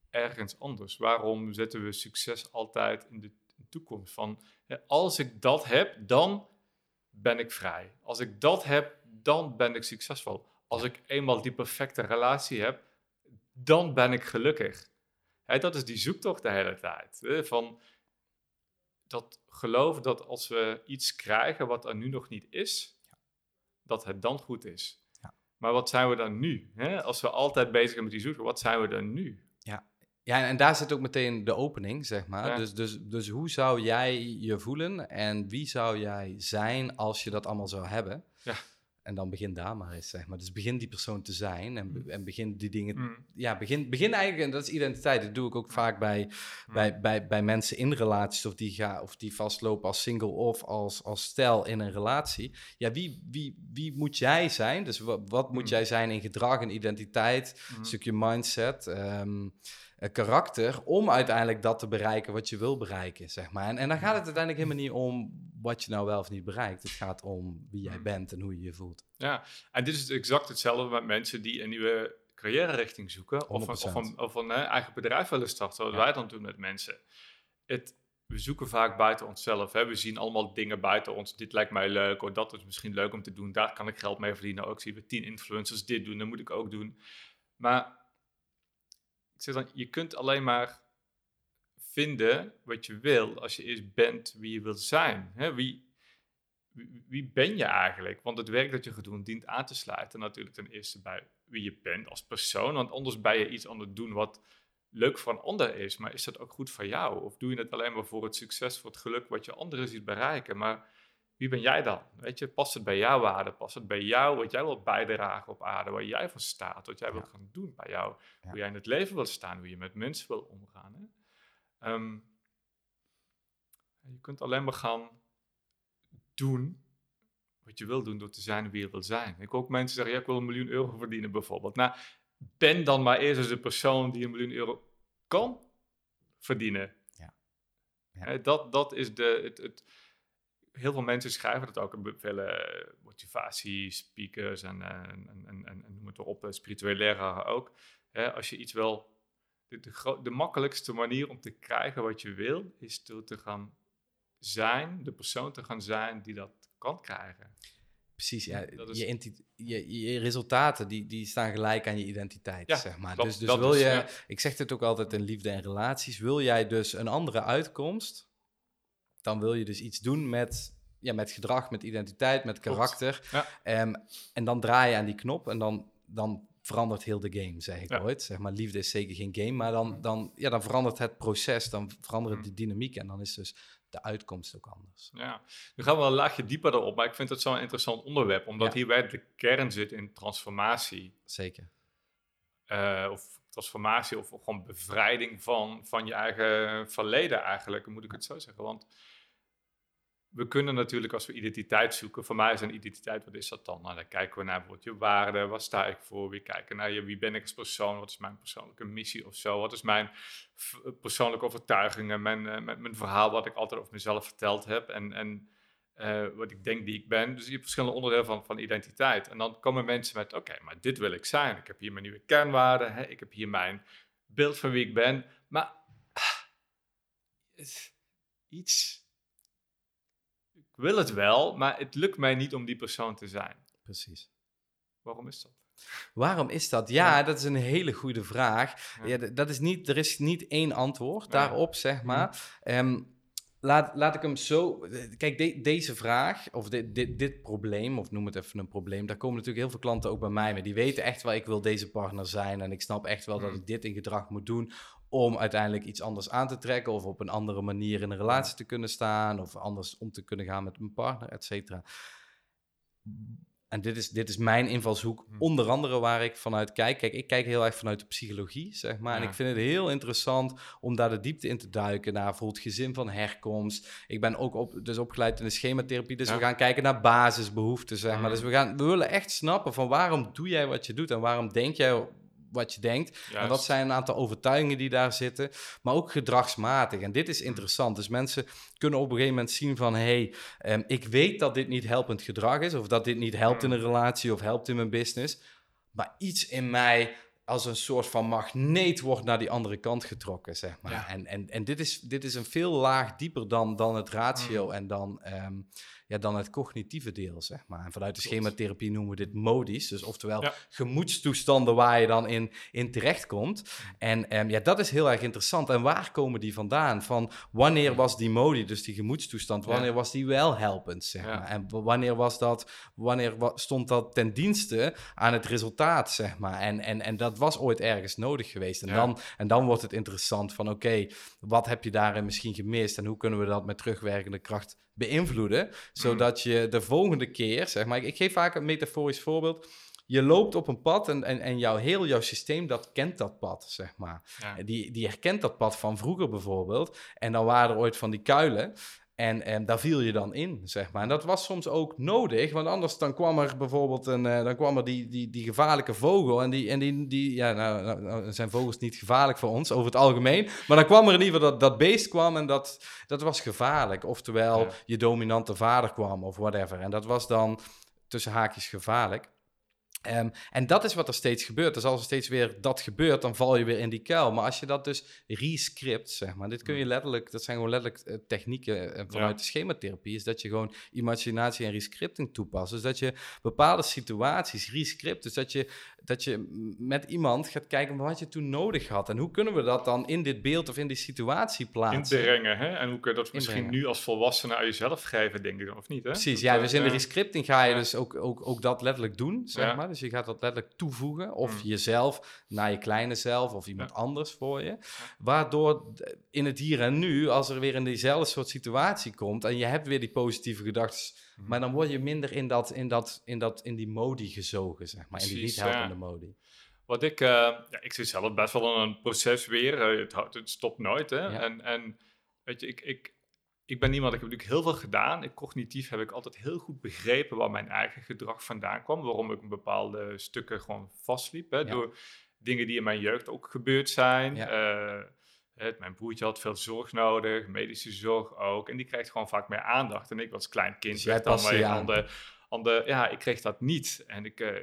ergens anders? Waarom zetten we succes altijd in de toekomst? Van, als ik dat heb, dan ben ik vrij. Als ik dat heb, dan ben ik succesvol. Als ik eenmaal die perfecte relatie heb, dan ben ik gelukkig. Dat is die zoektocht de hele tijd. Van dat geloof dat als we iets krijgen wat er nu nog niet is, dat het dan goed is. Ja. Maar wat zijn we dan nu? Als we altijd bezig zijn met die zoektocht, wat zijn we dan nu? Ja, en daar zit ook meteen de opening, zeg maar. Ja. Dus hoe zou jij je voelen en wie zou jij zijn als je dat allemaal zou hebben? Ja. En dan begin daar maar eens, zeg maar. Dus begin die persoon te zijn en begin die dingen... Begin eigenlijk, en dat is identiteit. Dat doe ik ook vaak bij mensen in relaties of die vastlopen als single of als stel in een relatie. Ja, wie moet jij zijn? Dus wat moet jij zijn in gedrag en identiteit? Een stukje mindset... karakter om uiteindelijk dat te bereiken wat je wil bereiken, zeg maar. En dan gaat het uiteindelijk helemaal niet om wat je nou wel of niet bereikt. Het gaat om wie jij bent en hoe je je voelt. Ja, en dit is exact hetzelfde met mensen die een nieuwe carrière-richting zoeken of een eigen bedrijf willen starten, wat wij dan doen met mensen. We zoeken vaak buiten onszelf. Hè? We zien allemaal dingen buiten ons. Dit lijkt mij leuk, of dat is misschien leuk om te doen. Daar kan ik geld mee verdienen. Ook zien we 10 influencers dit doen, dat moet ik ook doen. Maar ik zeg dan, je kunt alleen maar vinden wat je wil als je eerst bent wie je wilt zijn. Hè? Wie ben je eigenlijk? Want het werk dat je gaat doen dient aan te sluiten natuurlijk ten eerste bij wie je bent als persoon. Want anders ben je iets aan het doen wat leuk voor een ander is, maar is dat ook goed voor jou? Of doe je het alleen maar voor het succes, voor het geluk wat je anderen ziet bereiken? Maar wie ben jij dan? Weet je, past het bij jouw waarde? Past het bij jou, wat jij wilt bijdragen op aarde, waar jij voor staat, wat jij wilt gaan doen bij jou, hoe jij in het leven wilt staan, hoe je met mensen wil omgaan? Hè? Je kunt alleen maar gaan doen wat je wil doen door te zijn wie je wil zijn. Ik hoor ook mensen zeggen, ja, ik wil €1 miljoen verdienen bijvoorbeeld. Nou, ben dan maar eerst eens de persoon die €1 miljoen kan verdienen. Ja. Ja. Dat is het. Heel veel mensen schrijven dat ook. Vele motivatiespeakers en noem het erop, spirituele leraren ook. Als je iets wil... De makkelijkste manier om te krijgen wat je wil, is door te gaan zijn, de persoon te gaan zijn die dat kan krijgen. Precies, ja. Je resultaten die staan gelijk aan je identiteit, ja, zeg maar. Dus wil je, ik zeg dit ook altijd in liefde en relaties, wil jij dus een andere uitkomst, dan wil je dus iets doen met gedrag, met identiteit, met karakter. Ja. En dan draai je aan die knop en dan verandert heel de game, zeg ik ooit. Zeg maar, liefde is zeker geen game, maar dan verandert het proces, dan verandert de dynamiek en dan is dus de uitkomst ook anders. Ja, nu gaan we een laagje dieper erop, maar ik vind het zo'n interessant onderwerp, omdat hier bij de kern zit in transformatie. Zeker. Of transformatie of gewoon bevrijding van je eigen verleden eigenlijk, moet ik het zo zeggen. Want we kunnen natuurlijk als we identiteit zoeken, voor mij is een identiteit, wat is dat dan? Nou, dan kijken we naar bijvoorbeeld je waarde, waar sta ik voor? We kijken naar wie ben ik als persoon, wat is mijn persoonlijke missie of zo? Wat is mijn persoonlijke overtuigingen, mijn verhaal wat ik altijd over mezelf verteld heb en wat ik denk die ik ben. Dus je hebt verschillende onderdelen van identiteit. En dan komen mensen met, oké, maar dit wil ik zijn. Ik heb hier mijn nieuwe kernwaarden, ik heb hier mijn beeld van wie ik ben. Maar ik wil het wel, maar het lukt mij niet om die persoon te zijn. Precies. Waarom is dat? Waarom is dat? Ja, dat is een hele goede vraag. Ja. Ja, er is niet één antwoord daarop, zeg maar. Laat ik hem zo... Kijk, deze vraag, of dit probleem, of noem het even een probleem, daar komen natuurlijk heel veel klanten ook bij mij mee. Die weten echt wel, ik wil deze partner zijn en ik snap echt wel dat ik dit in gedrag moet doen om uiteindelijk iets anders aan te trekken of op een andere manier in een relatie te kunnen staan of anders om te kunnen gaan met mijn partner, et cetera. En dit is mijn invalshoek, onder andere waar ik vanuit kijk. Kijk, ik kijk heel erg vanuit de psychologie, zeg maar. Ja. En ik vind het heel interessant om daar de diepte in te duiken naar bijvoorbeeld gezin van herkomst. Ik ben ook opgeleid in de schematherapie, dus we gaan kijken naar basisbehoeften, zeg maar. Dus we willen echt snappen van waarom doe jij wat je doet en waarom denk jij wat je denkt. Juist. En dat zijn een aantal overtuigingen die daar zitten, maar ook gedragsmatig. En dit is interessant. Dus mensen kunnen op een gegeven moment zien van, ik weet dat dit niet helpend gedrag is, of dat dit niet helpt in een relatie of helpt in mijn business, maar iets in mij als een soort van magneet wordt naar die andere kant getrokken, zeg maar. Ja. En dit is een veel laag dieper dan het ratio en dan het cognitieve deel, zeg maar. En vanuit de schematherapie noemen we dit modisch. Dus oftewel gemoedstoestanden waar je dan in terechtkomt. En dat is heel erg interessant. En waar komen die vandaan? Van wanneer was die modi, dus die gemoedstoestand, wanneer was die wel helpend, zeg maar? En wanneer stond dat ten dienste aan het resultaat, zeg maar? En dat was ooit ergens nodig geweest. En dan wordt het interessant van, oké, wat heb je daarin misschien gemist? En hoe kunnen we dat met terugwerkende kracht beïnvloeden, zodat je de volgende keer, zeg maar, ik geef vaak een metaforisch voorbeeld, je loopt op een pad en heel jouw systeem, dat kent dat pad, zeg maar. Ja. Die herkent dat pad van vroeger bijvoorbeeld, en dan waren er ooit van die kuilen, En daar viel je dan in, zeg maar. En dat was soms ook nodig, want anders dan kwam er bijvoorbeeld die gevaarlijke vogel. En zijn vogels niet gevaarlijk voor ons, over het algemeen. Maar dan kwam er in ieder geval dat beest kwam en dat was gevaarlijk. Oftewel, je dominante vader kwam of whatever. En dat was dan tussen haakjes gevaarlijk. En dat is wat er steeds gebeurt. Dus als er steeds weer dat gebeurt, dan val je weer in die kuil. Maar als je dat dus rescript, zeg maar, dit kun je letterlijk, dat zijn gewoon letterlijk technieken vanuit de schematherapie, is dat je gewoon imaginatie en rescripting toepast. Dus dat je bepaalde situaties rescript, dus dat je met iemand gaat kijken wat je toen nodig had. En hoe kunnen we dat dan in dit beeld of in die situatie plaatsen? Inbrengen, hè? En hoe kun je dat misschien nu als volwassene uit jezelf geven, denk ik, of niet, hè? Precies, dat, dus in de rescripting ga je dus ook dat letterlijk doen, zeg maar. Dus je gaat dat letterlijk toevoegen. Of jezelf naar je kleine zelf of iemand anders voor je. Waardoor in het hier en nu, als er weer in diezelfde soort situatie komt en je hebt weer die positieve gedachten, maar dan word je minder in die modi gezogen, zeg maar. Precies, in die niet helpende modi. Wat ik... ik zit zelf best wel in een proces weer. Het stopt nooit, hè. Ja. En weet je, ik ben niemand, ik heb natuurlijk heel veel gedaan. Cognitief heb ik altijd heel goed begrepen waar mijn eigen gedrag vandaan kwam. Waarom ik een bepaalde stukken gewoon vastliep. Hè, door dingen die in mijn jeugd ook gebeurd zijn. Ja. Mijn broertje had veel zorg nodig, medische zorg ook. En die krijgt gewoon vaak meer aandacht. En ik was klein kind. Dus jij past je aan. Ik kreeg dat niet. En ik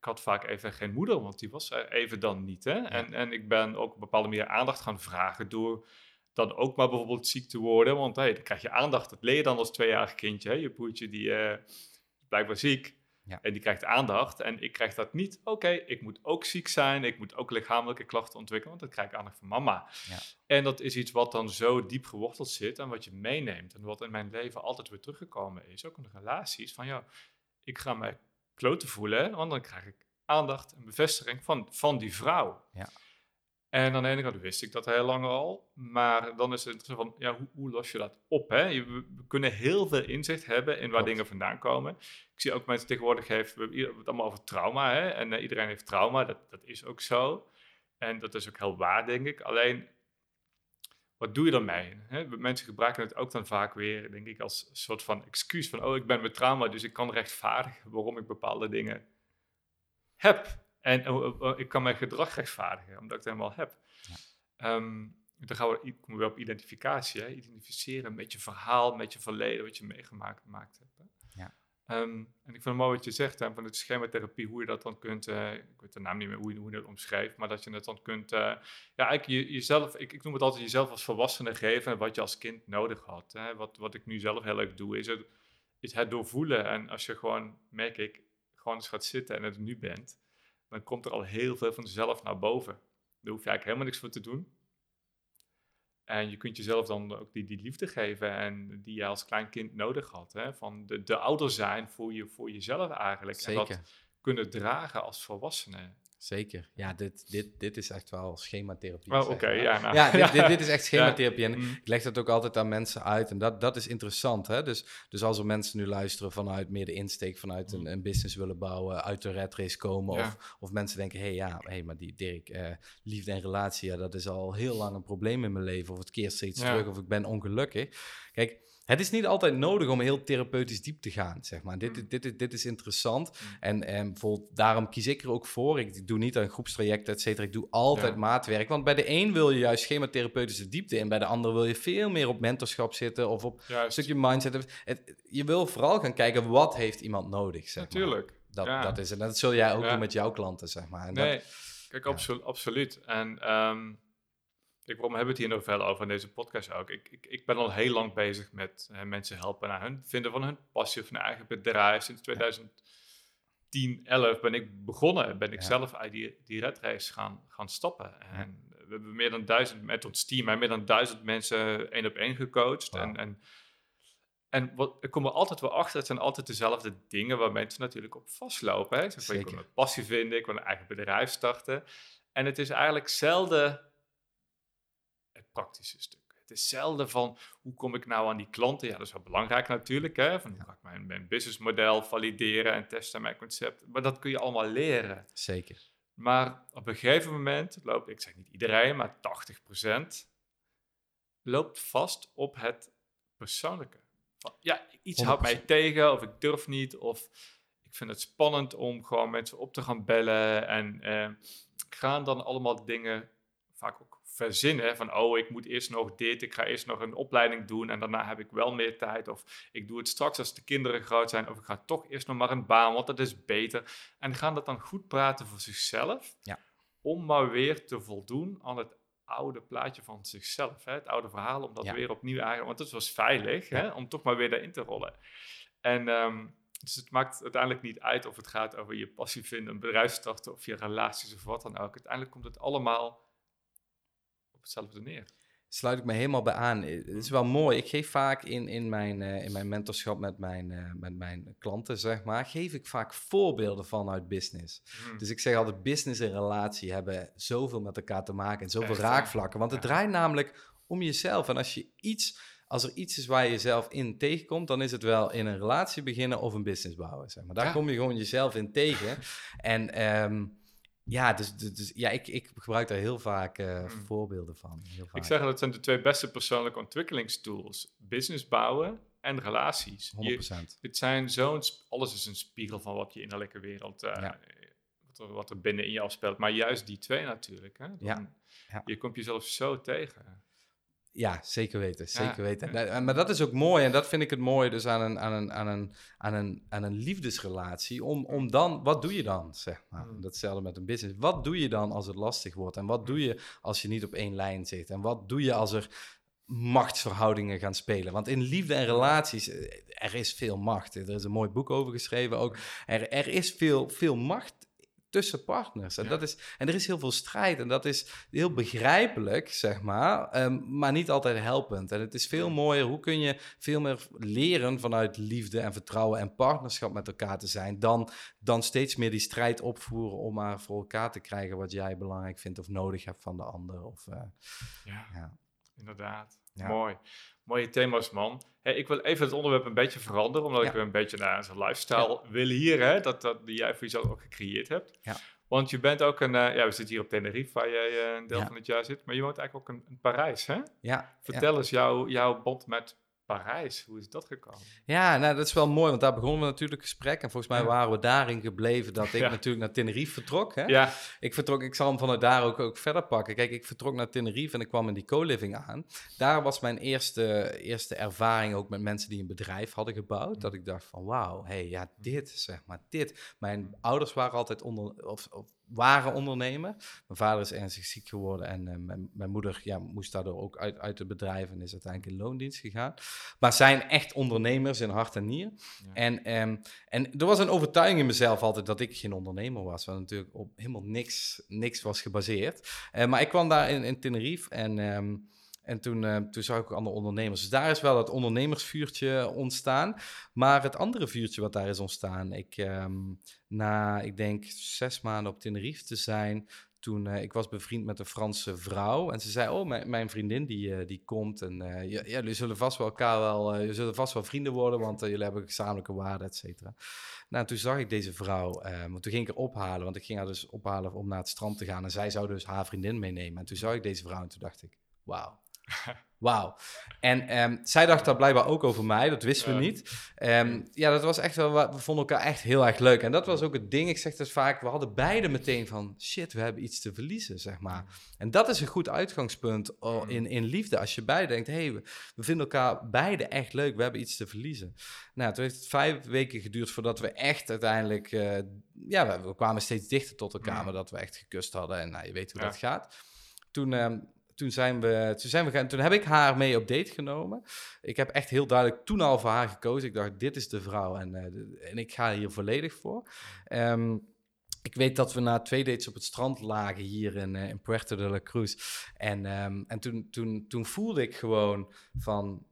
had vaak even geen moeder, want die was er even dan niet. Hè? Ja. En ik ben ook op een bepaalde manier aandacht gaan vragen door... dan ook maar bijvoorbeeld ziek te worden, want dan krijg je aandacht. Dat leer je dan als tweejarig kindje. Hè? Je broertje die is blijkbaar ziek en die krijgt aandacht en ik krijg dat niet. Oké, ik moet ook ziek zijn, ik moet ook lichamelijke klachten ontwikkelen, want dan krijg ik aandacht van mama. Ja. En dat is iets wat dan zo diep geworteld zit en wat je meeneemt en wat in mijn leven altijd weer teruggekomen is. Ook in de relaties van, ik ga mij kloten voelen, want dan krijg ik aandacht en bevestiging van die vrouw. Ja. En aan de ene kant wist ik dat heel lang al, maar dan is het interessant van, hoe los je dat op? Hè? We kunnen heel veel inzicht hebben in waar dingen vandaan komen. Ik zie ook mensen tegenwoordig, we hebben het allemaal over trauma, hè? En iedereen heeft trauma, dat is ook zo. En dat is ook heel waar, denk ik. Alleen, wat doe je dan mee? Hè? Mensen gebruiken het ook dan vaak weer, denk ik, als een soort van excuus van, ik ben met trauma, dus ik kan rechtvaardigen waarom ik bepaalde dingen heb. En ik kan mijn gedrag rechtvaardigen, omdat ik het helemaal heb. Ja. Dan komen we weer op identificatie. Hè? Identificeren met je verhaal, met je verleden, wat je meegemaakt hebt. Hè? Ja. En ik vind het mooi wat je zegt, hè, van het schematherapie, hoe je dat dan kunt... ik weet de naam niet meer, hoe je dat omschrijft, maar dat je het dan kunt... jezelf, ik noem het altijd jezelf als volwassene geven en wat je als kind nodig had. Hè? Wat ik nu zelf heel leuk doe, is het doorvoelen. En als je gewoon, merk ik, gewoon eens gaat zitten en het nu bent... dan komt er al heel veel van jezelf naar boven. Daar hoef je eigenlijk helemaal niks voor te doen. En je kunt jezelf dan ook die liefde geven... en die je als klein kind nodig had. Hè? Van de ouder zijn voor jezelf eigenlijk. Zeker. En dat kunnen dragen als volwassenen. Zeker. Ja, dit is echt wel schematherapie. Oh, oké. Ja, nou. Dit is echt schematherapie. En ik leg dat ook altijd aan mensen uit. En dat is interessant. Hè? Dus als er mensen nu luisteren vanuit meer de insteek... vanuit een business willen bouwen, uit de Rat Race komen... Ja. Of mensen denken, maar die Dirk, liefde en relatie... Ja, dat is al heel lang een probleem in mijn leven. Of het keert steeds terug, of ik ben ongelukkig. Kijk... Het is niet altijd nodig om heel therapeutisch diep te gaan, zeg maar. Dit is interessant. En bijvoorbeeld, daarom kies ik er ook voor. Ik doe niet aan groepstrajecten, et cetera. Ik doe altijd maatwerk. Want bij de een wil je juist schematherapeutische diepte in. Bij de ander wil je veel meer op mentorschap zitten of op een stukje mindset. Je wil vooral gaan kijken, wat heeft iemand nodig, zeg maar. Natuurlijk. Dat is het. En dat zul jij ook doen met jouw klanten, zeg maar. En absoluut. En... waarom hebben we het hier nog veel over in deze podcast ook? Ik ben al heel lang bezig met mensen helpen naar hun vinden van hun passie of hun eigen bedrijf. Sinds 2010-11 ben ik begonnen. Ben ik zelf uit die Rat Race gaan stappen. En we hebben meer dan 1000 met ons team en meer dan 1000 mensen 1-op-1 gecoacht. Wow. En ik kom er altijd wel achter, het zijn altijd dezelfde dingen waar mensen natuurlijk op vastlopen. Hè? Zeker. Ik wil een passie vinden, ik wil een eigen bedrijf starten. En het is eigenlijk zelden... praktische stuk. Het is zelden van, hoe kom ik nou aan die klanten? Ja, dat is wel belangrijk natuurlijk, hè? Van, hoe ga ik mijn businessmodel valideren en testen mijn concept? Maar dat kun je allemaal leren. Zeker. Maar op een gegeven moment loopt, ik zeg niet iedereen, maar 80% loopt vast op het persoonlijke. Ja, iets houdt mij tegen of ik durf niet of ik vind het spannend om gewoon mensen op te gaan bellen en gaan dan allemaal dingen vaak ook verzinnen van oh, ik moet eerst nog dit, ik ga eerst nog een opleiding doen en daarna heb ik wel meer tijd of ik doe het straks als de kinderen groot zijn of ik ga toch eerst nog maar een baan, want dat is beter. En gaan dat dan goed praten voor zichzelf om maar weer te voldoen aan het oude plaatje van zichzelf, hè? Het oude verhaal, om dat weer opnieuw aan, want het was veilig, hè? Om toch maar weer daarin te rollen. En dus het maakt uiteindelijk niet uit of het gaat over je passie vinden, een bedrijf starten of je relaties of wat dan ook. Uiteindelijk komt het allemaal op hetzelfde neer. Sluit ik me helemaal bij aan. Het is wel mooi. Ik geef vaak in mijn mentorschap met mijn klanten, zeg maar, geef ik vaak voorbeelden vanuit business. Dus ik zeg altijd, business en relatie hebben zoveel met elkaar te maken en zoveel raakvlakken. Want het draait namelijk om jezelf. En als er iets is waar je jezelf in tegenkomt, dan is het wel in een relatie beginnen of een business bouwen, zeg maar. Daar kom je gewoon jezelf in tegen. En... ik gebruik daar heel vaak voorbeelden van. Heel vaak. Ik zeg dat zijn de twee beste persoonlijke ontwikkelingstools. Business bouwen en relaties. 100%. Het zijn alles is een spiegel van wat je innerlijke wereld, wat er binnen in je afspeelt. Maar juist die twee natuurlijk. Hè? Je komt jezelf zo tegen. Ja, zeker weten, zeker weten. Ja. Maar dat is ook mooi en dat vind ik het mooie dus aan een liefdesrelatie. Om dan, wat doe je dan, zeg maar? Datzelfde met een business. Wat doe je dan als het lastig wordt? En wat doe je als je niet op één lijn zit? En wat doe je als er machtsverhoudingen gaan spelen? Want in liefde en relaties, er is veel macht. Er is een mooi boek over geschreven ook. Er is veel macht tussen partners. En er is heel veel strijd. En dat is heel begrijpelijk, zeg maar. Maar niet altijd helpend. En het is veel mooier. Hoe kun je veel meer leren vanuit liefde en vertrouwen en partnerschap met elkaar te zijn, dan steeds meer die strijd opvoeren om maar voor elkaar te krijgen wat jij belangrijk vindt of nodig hebt van de ander. Inderdaad. Ja. Mooi. Mooie thema's, man. Hey, ik wil even het onderwerp een beetje veranderen, omdat ik weer een beetje naar zo'n lifestyle wil hier, hè, dat die jij voor jezelf ook gecreëerd hebt. Ja. Want je bent ook we zitten hier op Tenerife, waar jij een deel van het jaar zit, maar je woont eigenlijk ook in Parijs, hè? Ja. Vertel eens jouw band met Parijs, hoe is dat gekomen? Ja, nou, dat is wel mooi, want daar begonnen we natuurlijk het gesprek. En volgens mij waren we daarin gebleven dat ik natuurlijk naar Tenerife vertrok. Hè? Ja. Ik zal hem vanuit daar ook verder pakken. Kijk, ik vertrok naar Tenerife en ik kwam in die co-living aan. Daar was mijn eerste ervaring ook met mensen die een bedrijf hadden gebouwd. Dat ik dacht van, wauw, dit, zeg maar, dit. Mijn ouders waren altijd waren ondernemer. Mijn vader is ernstig ziek geworden en mijn moeder moest daardoor ook uit het bedrijf en is uiteindelijk in loondienst gegaan. Maar zijn echt ondernemers in hart en nier. Ja. En er was een overtuiging in mezelf altijd dat ik geen ondernemer was, want natuurlijk op helemaal niks was gebaseerd. Maar ik kwam daar in Tenerife en toen zag ik ook andere ondernemers. Dus daar is wel dat ondernemersvuurtje ontstaan. Maar het andere vuurtje wat daar is ontstaan, ik denk 6 maanden op Tenerife te zijn, toen ik was bevriend met een Franse vrouw. En ze zei, oh, mijn vriendin die komt. En jullie zullen vast wel vrienden worden, want jullie hebben gezamenlijke waarden, et cetera. Nou, toen zag ik deze vrouw. Want toen ging ik haar ophalen, want ik ging haar dus ophalen om naar het strand te gaan. En zij zou dus haar vriendin meenemen. En toen zag ik deze vrouw en toen dacht ik, wauw. En zij dacht daar blijkbaar ook over mij, dat wisten we niet. Dat was echt wel, we vonden elkaar echt heel erg leuk. En dat was ook het ding, ik zeg dus vaak, we hadden beide meteen van, shit, we hebben iets te verliezen, zeg maar. En dat is een goed uitgangspunt in liefde. Als je beide denkt, we vinden elkaar beide echt leuk, we hebben iets te verliezen. Nou, toen heeft het 5 weken geduurd voordat we echt uiteindelijk, we kwamen steeds dichter tot elkaar, maar dat we echt gekust hadden. En nou, je weet hoe dat gaat. Toen heb ik haar mee op date genomen. Ik heb echt heel duidelijk toen al voor haar gekozen. Ik dacht, dit is de vrouw en ik ga hier volledig voor. Ik weet dat we na 2 dates op het strand lagen hier in Puerto de la Cruz. En toen voelde ik gewoon van...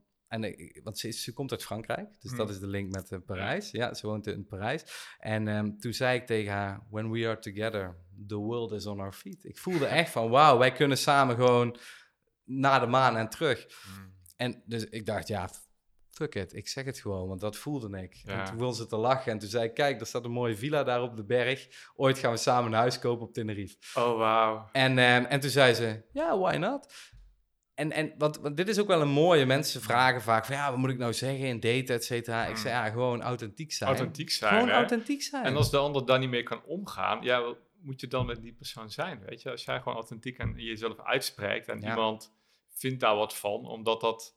want ze komt uit Frankrijk, dus dat is de link met Parijs. Ja, ze woont in Parijs. En toen zei ik tegen haar, when we are together, the world is on our feet. Ik voelde echt van, wauw, wij kunnen samen gewoon naar de maan en terug. En dus ik dacht, fuck it, ik zeg het gewoon, want dat voelde ik. Ja. En toen wilde ze te lachen en toen zei ik, kijk, daar staat een mooie villa daar op de berg. Ooit gaan we samen een huis kopen op Tenerife. Oh, wauw. En toen zei ze, ja, why not? Want dit is ook wel een mooie. Mensen vragen vaak van, ja, wat moet ik nou zeggen in daten, et cetera. Ik zeg, ja, gewoon authentiek zijn. Authentiek zijn. En als de ander daar niet mee kan omgaan, ja, moet je dan met die persoon zijn, weet je. Als jij gewoon authentiek en jezelf uitspreekt en iemand vindt daar wat van, omdat dat,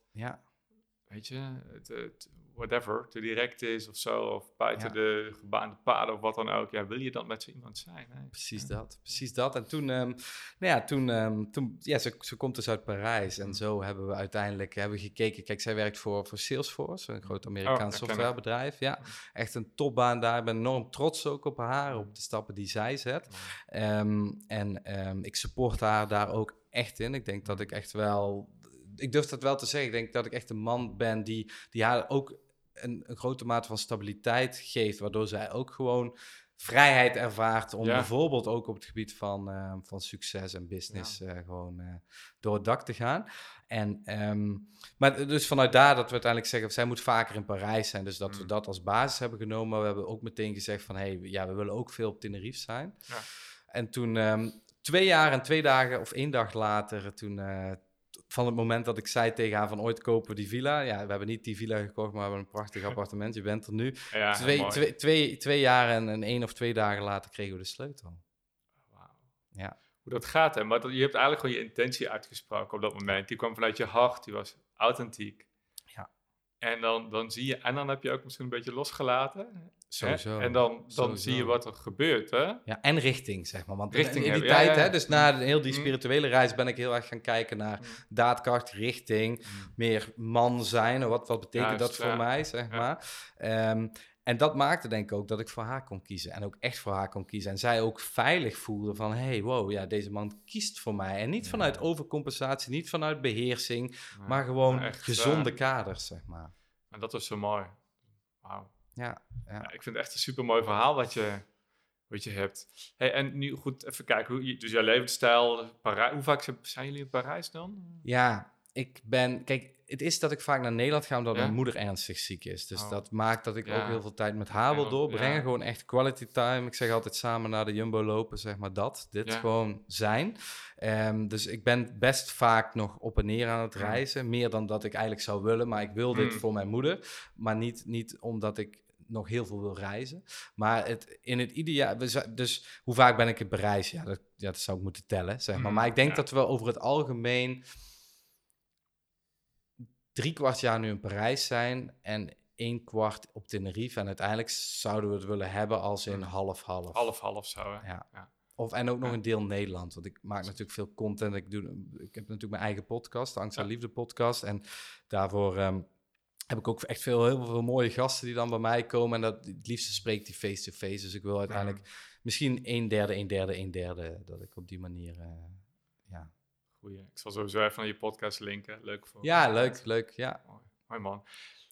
weet je, het whatever, te direct is of zo, of buiten de gebaande paden of wat dan ook. Ja, wil je dan met zo iemand zijn? Hè? Precies dat. En toen, ze komt dus uit Parijs. En zo hebben we uiteindelijk gekeken. Kijk, zij werkt voor Salesforce, een groot Amerikaans softwarebedrijf. Ja, echt een topbaan daar. Ik ben enorm trots ook op haar, op de stappen die zij zet. Ik support haar daar ook echt in. Ik denk dat ik echt wel... Ik durf dat wel te zeggen. Ik denk dat ik echt een man ben die haar ook een grote mate van stabiliteit geeft, waardoor zij ook gewoon vrijheid ervaart om bijvoorbeeld ook op het gebied van succes en business door het dak te gaan. Maar dus vanuit daar dat we uiteindelijk zeggen, zij moet vaker in Parijs zijn, dus dat we dat als basis hebben genomen. Maar we hebben ook meteen gezegd van, we willen ook veel op Tenerife zijn. Ja. En toen 2 jaar en 2 dagen of 1 dag later, toen... van het moment dat ik zei tegen haar van ooit kopen we die villa. Ja, we hebben niet die villa gekocht, maar we hebben een prachtig appartement. Je bent er nu. Ja, 2 jaar en 1 of 2 dagen later kregen we de sleutel. Wauw. Ja. Hoe dat gaat, hè? Maar je hebt eigenlijk gewoon je intentie uitgesproken op dat moment. Die kwam vanuit je hart, die was authentiek. Ja. En dan zie je, en dan heb je ook misschien een beetje losgelaten. Sowieso. En dan zie je wat er gebeurt, hè? Ja, en richting, zeg maar. Want richting in die tijd, ja. Hè, dus na heel die spirituele reis ben ik heel erg gaan kijken naar daadkracht, richting, meer man zijn. Wat betekent dat voor mij, zeg maar. En dat maakte denk ik ook dat ik voor haar kon kiezen. En ook echt voor haar kon kiezen. En zij ook veilig voelde van... deze man kiest voor mij. En niet vanuit overcompensatie, niet vanuit beheersing... maar gewoon gezonde kaders, zeg maar. En dat was zo mooi. Wauw. Ja, ik vind het echt een supermooi verhaal wat je hebt. Hey, en nu goed, even kijken. Dus jouw levensstijl, Parijs. Hoe vaak zijn jullie in Parijs dan? Ja, ik ben... Kijk, het is dat ik vaak naar Nederland ga omdat mijn moeder ernstig ziek is. Dus dat maakt dat ik ook heel veel tijd met haar wil doorbrengen. Ja. Gewoon echt quality time. Ik zeg altijd samen naar de Jumbo lopen, zeg maar dat. Dit gewoon zijn. Dus ik ben best vaak nog op en neer aan het reizen. Meer dan dat ik eigenlijk zou willen. Maar ik wil dit voor mijn moeder. Maar niet omdat ik nog heel veel wil reizen. Maar in het ideaal... Dus hoe vaak ben ik in Parijs? Ja, dat zou ik moeten tellen, zeg maar. Maar ik denk dat we over het algemeen... 3/4 jaar nu in Parijs zijn en 1/4 op Tenerife. En uiteindelijk zouden we het willen hebben als in half-half. Half-half zo, hè? Ja. En ook nog een deel Nederland. Want ik maak natuurlijk veel content. Ik heb natuurlijk mijn eigen podcast, de Angst en Liefde Podcast. En daarvoor heb ik ook echt heel veel mooie gasten die dan bij mij komen. En dat, het liefste spreekt die face-to-face. Dus ik wil uiteindelijk misschien een derde... dat ik op die manier... Ik zal sowieso even naar je podcast linken. Leuk voor. Ja, leuk. Ja. Mooi man.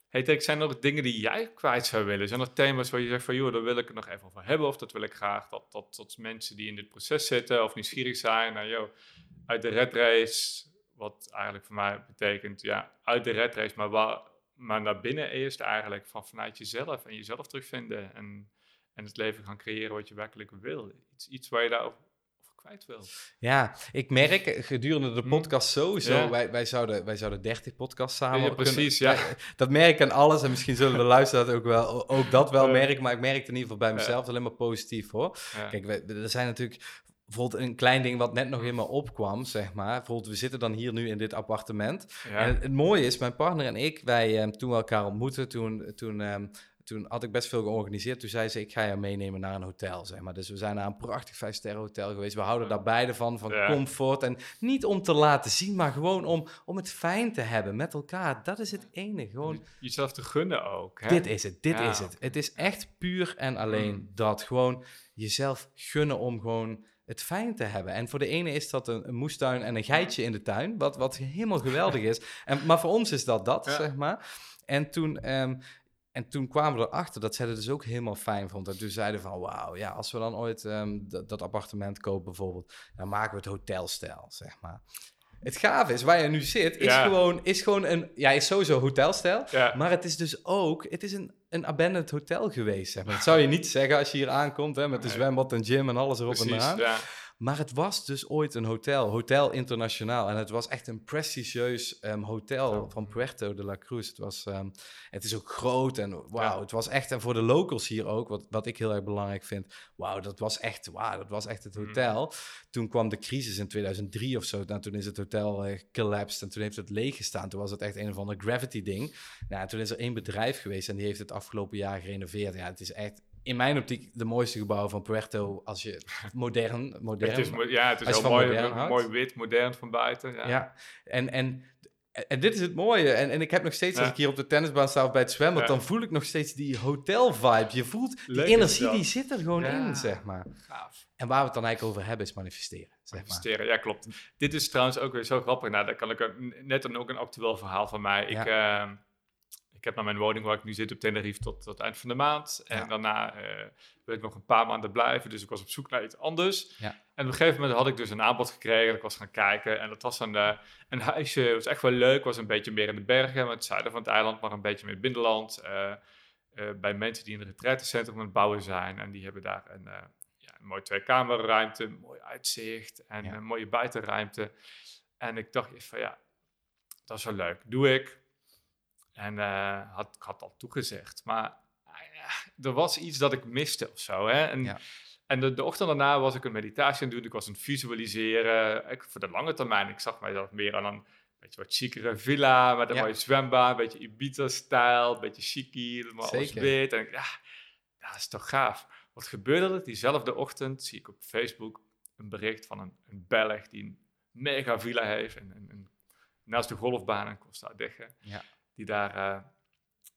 Hey, zijn er nog dingen die jij kwijt zou willen? Zijn er thema's waar je zegt van, joh, daar wil ik het nog even over hebben. Of dat wil ik graag dat mensen die in dit proces zitten of nieuwsgierig zijn. Nou, joh, uit de Rat Race, wat eigenlijk voor mij betekent, ja, uit de Rat Race. Maar naar binnen eerst eigenlijk vanuit jezelf en jezelf terugvinden. En het leven gaan creëren wat je werkelijk wil. Iets waar je daarover... Wil. Ja, ik merk gedurende de podcast sowieso, wij zouden 30 podcasts samen precies, kunnen. Ja. Dat merk ik aan alles en misschien zullen de luisteraars ook dat wel merken, maar ik merk het in ieder geval bij mezelf alleen maar positief hoor. Ja. Kijk, er zijn natuurlijk bijvoorbeeld een klein ding wat net nog in me opkwam, zeg maar. Bijvoorbeeld, we zitten dan hier nu in dit appartement. Ja. En het mooie is, mijn partner en ik, wij toen we elkaar ontmoetten, toen had ik best veel georganiseerd. Toen zei ze, ik ga jou meenemen naar een hotel, zeg maar. Dus we zijn naar een prachtig 5-sterren hotel geweest. We houden daar beide van comfort. En niet om te laten zien, maar gewoon om het fijn te hebben met elkaar. Dat is het enige. Gewoon jezelf te gunnen ook. Hè? Dit is het. Het is echt puur en alleen dat. Gewoon jezelf gunnen om gewoon het fijn te hebben. En voor de ene is dat een moestuin en een geitje in de tuin. Wat helemaal geweldig is. Maar voor ons is dat, zeg maar. En toen kwamen we erachter dat zij het dus ook helemaal fijn vond. En toen zeiden van, wauw, ja, als we dan ooit dat appartement kopen bijvoorbeeld... dan maken we het hotelstijl, zeg maar. Het gave is, waar je nu zit, is gewoon een... Ja, is sowieso hotelstijl, maar het is dus ook... Het is een abandoned hotel geweest, zeg maar. Dat zou je niet zeggen als je hier aankomt, hè, met de zwembad en gym en alles erop en aan. Ja. Maar het was dus ooit een hotel, Hotel Internationaal. En het was echt een prestigieus hotel van Puerto de la Cruz. Het is ook groot en wauw, het was echt... En voor de locals hier ook, wat ik heel erg belangrijk vind... Wauw, dat was echt het hotel. Toen kwam de crisis in 2003 of zo. Nou, toen is het hotel collapsed en toen heeft het leeg gestaan. Toen was het echt een of ander gravity ding. Nou, toen is er één bedrijf geweest en die heeft het afgelopen jaar gerenoveerd. Ja, het is echt... In mijn optiek de mooiste gebouw van Puerto, als je modern. Het is heel mooi wit, modern van buiten. Ja. En dit is het mooie. En ik heb nog steeds, als ik hier op de tennisbaan sta of bij het zwemmen, dan voel ik nog steeds die hotel-vibe. Je voelt, die energie die zit er gewoon in, zeg maar. Gaaf. En waar we het dan eigenlijk over hebben is manifesteren. Ja, klopt. Dit is trouwens ook weer zo grappig. Nou, daar kan ik net dan ook een actueel verhaal van mij. Ik heb naar mijn woning waar ik nu zit op Tenerife tot het eind van de maand. En daarna wil ik nog een paar maanden blijven. Dus ik was op zoek naar iets anders. Ja. En op een gegeven moment had ik dus een aanbod gekregen. Ik was gaan kijken. En dat was een huisje. Het was echt wel leuk. Was een beetje meer in de bergen. Maar het zuiden van het eiland. Maar een beetje meer binnenland. Bij mensen die in het retraitecentrum aan het bouwen zijn. En die hebben daar een mooie 2-kamerruimte. Mooi uitzicht. En een mooie buitenruimte. En ik dacht eerst van dat is wel leuk. Doe ik. En ik had al toegezegd. Maar er was iets dat ik miste of zo. Hè? En de ochtend daarna was ik een meditatie aan het doen. Ik was aan het visualiseren. Voor de lange termijn. Ik zag mijzelf meer aan een beetje wat chicere villa. Met een mooie zwembaan. Een beetje Ibiza-stijl. Een beetje chiqui. Alles wit. En ik dacht, dat is toch gaaf. Wat gebeurde er? Diezelfde ochtend zie ik op Facebook een bericht van een Belg die een mega villa heeft. En naast de golfbaan in Costa Degge. Ja. Die daar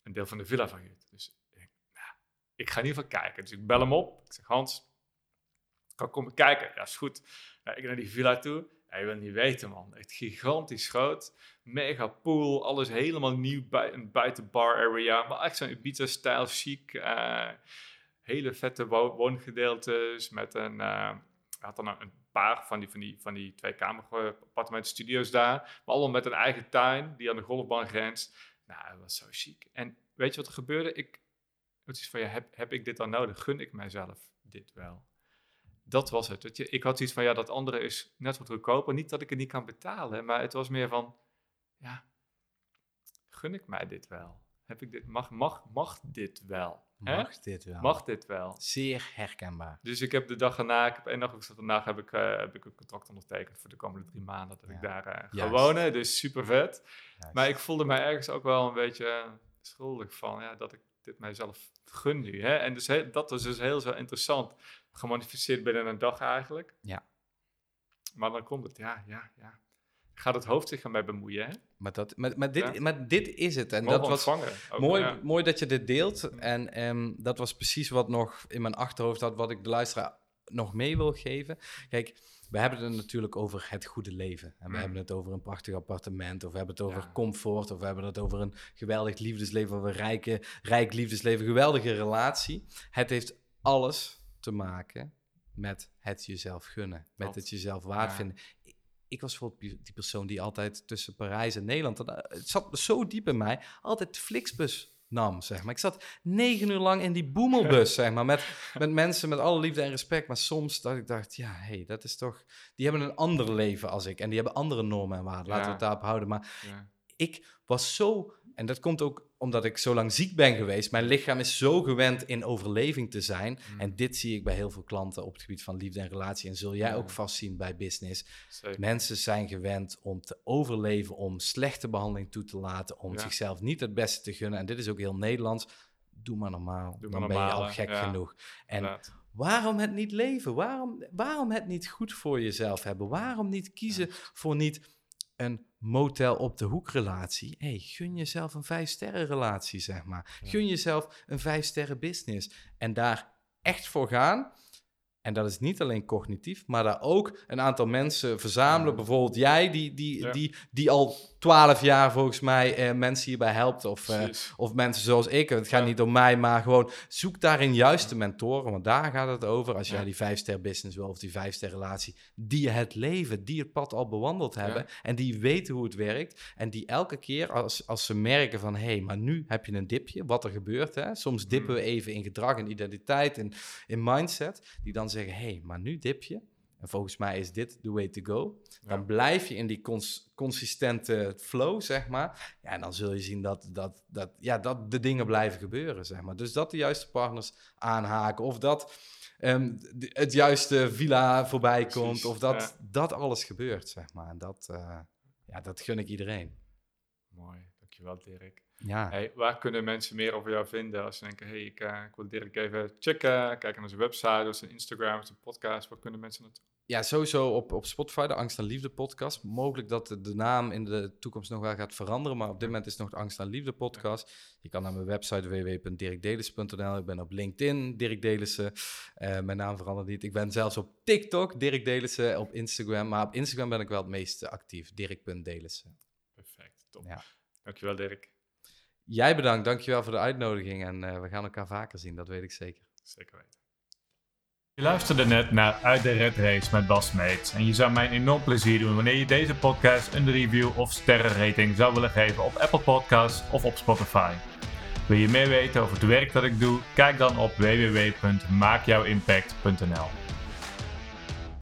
een deel van de villa van heeft. Dus ik ga in ieder geval kijken. Dus ik bel hem op. Ik zeg, Hans, kan ik komen kijken? Ja, is goed. Nou, ik naar die villa toe. Ja, je wil niet weten, man. Echt gigantisch groot. Mega pool. Alles helemaal nieuw. Een buitenbar area. Maar echt zo'n Ibiza-stijl, chic. Hele vette woongedeeltes. Met had dan een paar van die 2-kamer-appartementenstudio's daar. Maar allemaal met een eigen tuin die aan de golfbaan grenst. Nou, dat was zo chic. En weet je wat er gebeurde? Heb ik dit dan nodig? Gun ik mijzelf dit wel? Dat was het. Ik had zoiets van, dat andere is net wat goedkoper. Niet dat ik het niet kan betalen, maar het was meer van, gun ik mij dit wel? Heb ik dit, mag dit wel? Mag dit wel. Zeer herkenbaar. Dus ik heb de dag erna, vandaag heb ik een contract ondertekend voor de komende 3 maanden dat ik daar ga wonen. Dus super vet. Juist. Maar ik voelde mij ergens ook wel een beetje schuldig van, dat ik dit mijzelf gun nu. Hè? En dus dat was dus heel zo interessant. Gemanifesteerd binnen een dag eigenlijk. Ja. Maar dan komt het, gaat het hoofd zich ermee bemoeien, hè? Maar dit is het. En mogen dat was ook, mooi dat je dit deelt. En dat was precies wat nog in mijn achterhoofd had, wat ik de luisteraar nog mee wil geven. Kijk, we hebben het natuurlijk over het goede leven. En we hebben het over een prachtig appartement, of we hebben het over comfort, of we hebben het over een geweldig liefdesleven, of een rijk liefdesleven, geweldige relatie. Het heeft alles te maken met het jezelf gunnen, met het jezelf waard vinden. Ik was bijvoorbeeld die persoon die altijd tussen Parijs en Nederland... Het zat zo diep in mij. Altijd Flixbus nam, zeg maar. Ik zat 9 uur lang in die boemelbus, zeg maar. Met mensen, met alle liefde en respect. Maar soms dacht ik, dat is toch... Die hebben een ander leven als ik. En die hebben andere normen en waarden. Laten we het daarop houden. Maar ik was zo... En dat komt ook omdat ik zo lang ziek ben geweest. Mijn lichaam is zo gewend in overleving te zijn. Mm. En dit zie ik bij heel veel klanten op het gebied van liefde en relatie. En zul jij ook vast zien bij business. Zeker. Mensen zijn gewend om te overleven, om slechte behandeling toe te laten, om zichzelf niet het beste te gunnen. En dit is ook heel Nederlands. Doe maar normaal. Ben je al gek genoeg. En waarom het niet leven? Waarom het niet goed voor jezelf hebben? Waarom niet kiezen voor niet... een motel op de hoek relatie. Gun jezelf een 5-sterren relatie, zeg maar. Ja. Gun jezelf een 5-sterren business. En daar echt voor gaan. En dat is niet alleen cognitief, maar daar ook een aantal mensen verzamelen. Ja. Bijvoorbeeld jij, die al 12 jaar volgens mij mensen hierbij helpt. Of mensen zoals ik. Het gaat niet om mij, maar gewoon zoek daarin juist de mentoren. Want daar gaat het over. Als jij die 5-ster business wil of die 5-ster relatie. Die het leven, die het pad al bewandeld hebben. Ja. En die weten hoe het werkt. En die elke keer als ze merken van... maar nu heb je een dipje. Wat er gebeurt, hè? Soms dippen we even in gedrag, in identiteit, in mindset. Die dan zeggen, maar nu dip je. En volgens mij is dit the way to go. Dan blijf je in die consistente flow, zeg maar. Ja, en dan zul je zien dat de dingen blijven gebeuren, zeg maar. Dus dat de juiste partners aanhaken. Of dat het juiste villa voorbij komt. Precies, of dat alles gebeurt, zeg maar. En dat gun ik iedereen. Mooi, dankjewel Dirk. Ja. Hey, waar kunnen mensen meer over jou vinden als ze denken, ik wil Dirk even checken, kijken naar zijn website, of zijn Instagram, of zijn podcast, waar kunnen mensen naartoe? Ja, sowieso op Spotify, de Angst en Liefde Podcast. Mogelijk dat de naam in de toekomst nog wel gaat veranderen, maar op dit moment is het nog de Angst en Liefde Podcast. Je kan naar mijn website www.dirkdelissen.nl. Ik ben op LinkedIn, Dirk Delissen. Mijn naam verandert niet. Ik ben zelfs op TikTok, Dirk Delissen, op Instagram. Maar op Instagram ben ik wel het meest actief, Dirk.Delissen. Perfect, top. Ja. Dankjewel Dirk. Jij bedankt, dankjewel voor de uitnodiging en we gaan elkaar vaker zien, dat weet ik zeker. Zeker weten. Je luisterde net naar Uit de Rat Race met Bas Meets en je zou mij een enorm plezier doen wanneer je deze podcast een review of sterrenrating zou willen geven op Apple Podcasts of op Spotify. Wil je meer weten over het werk dat ik doe? Kijk dan op www.maakjouwimpact.nl.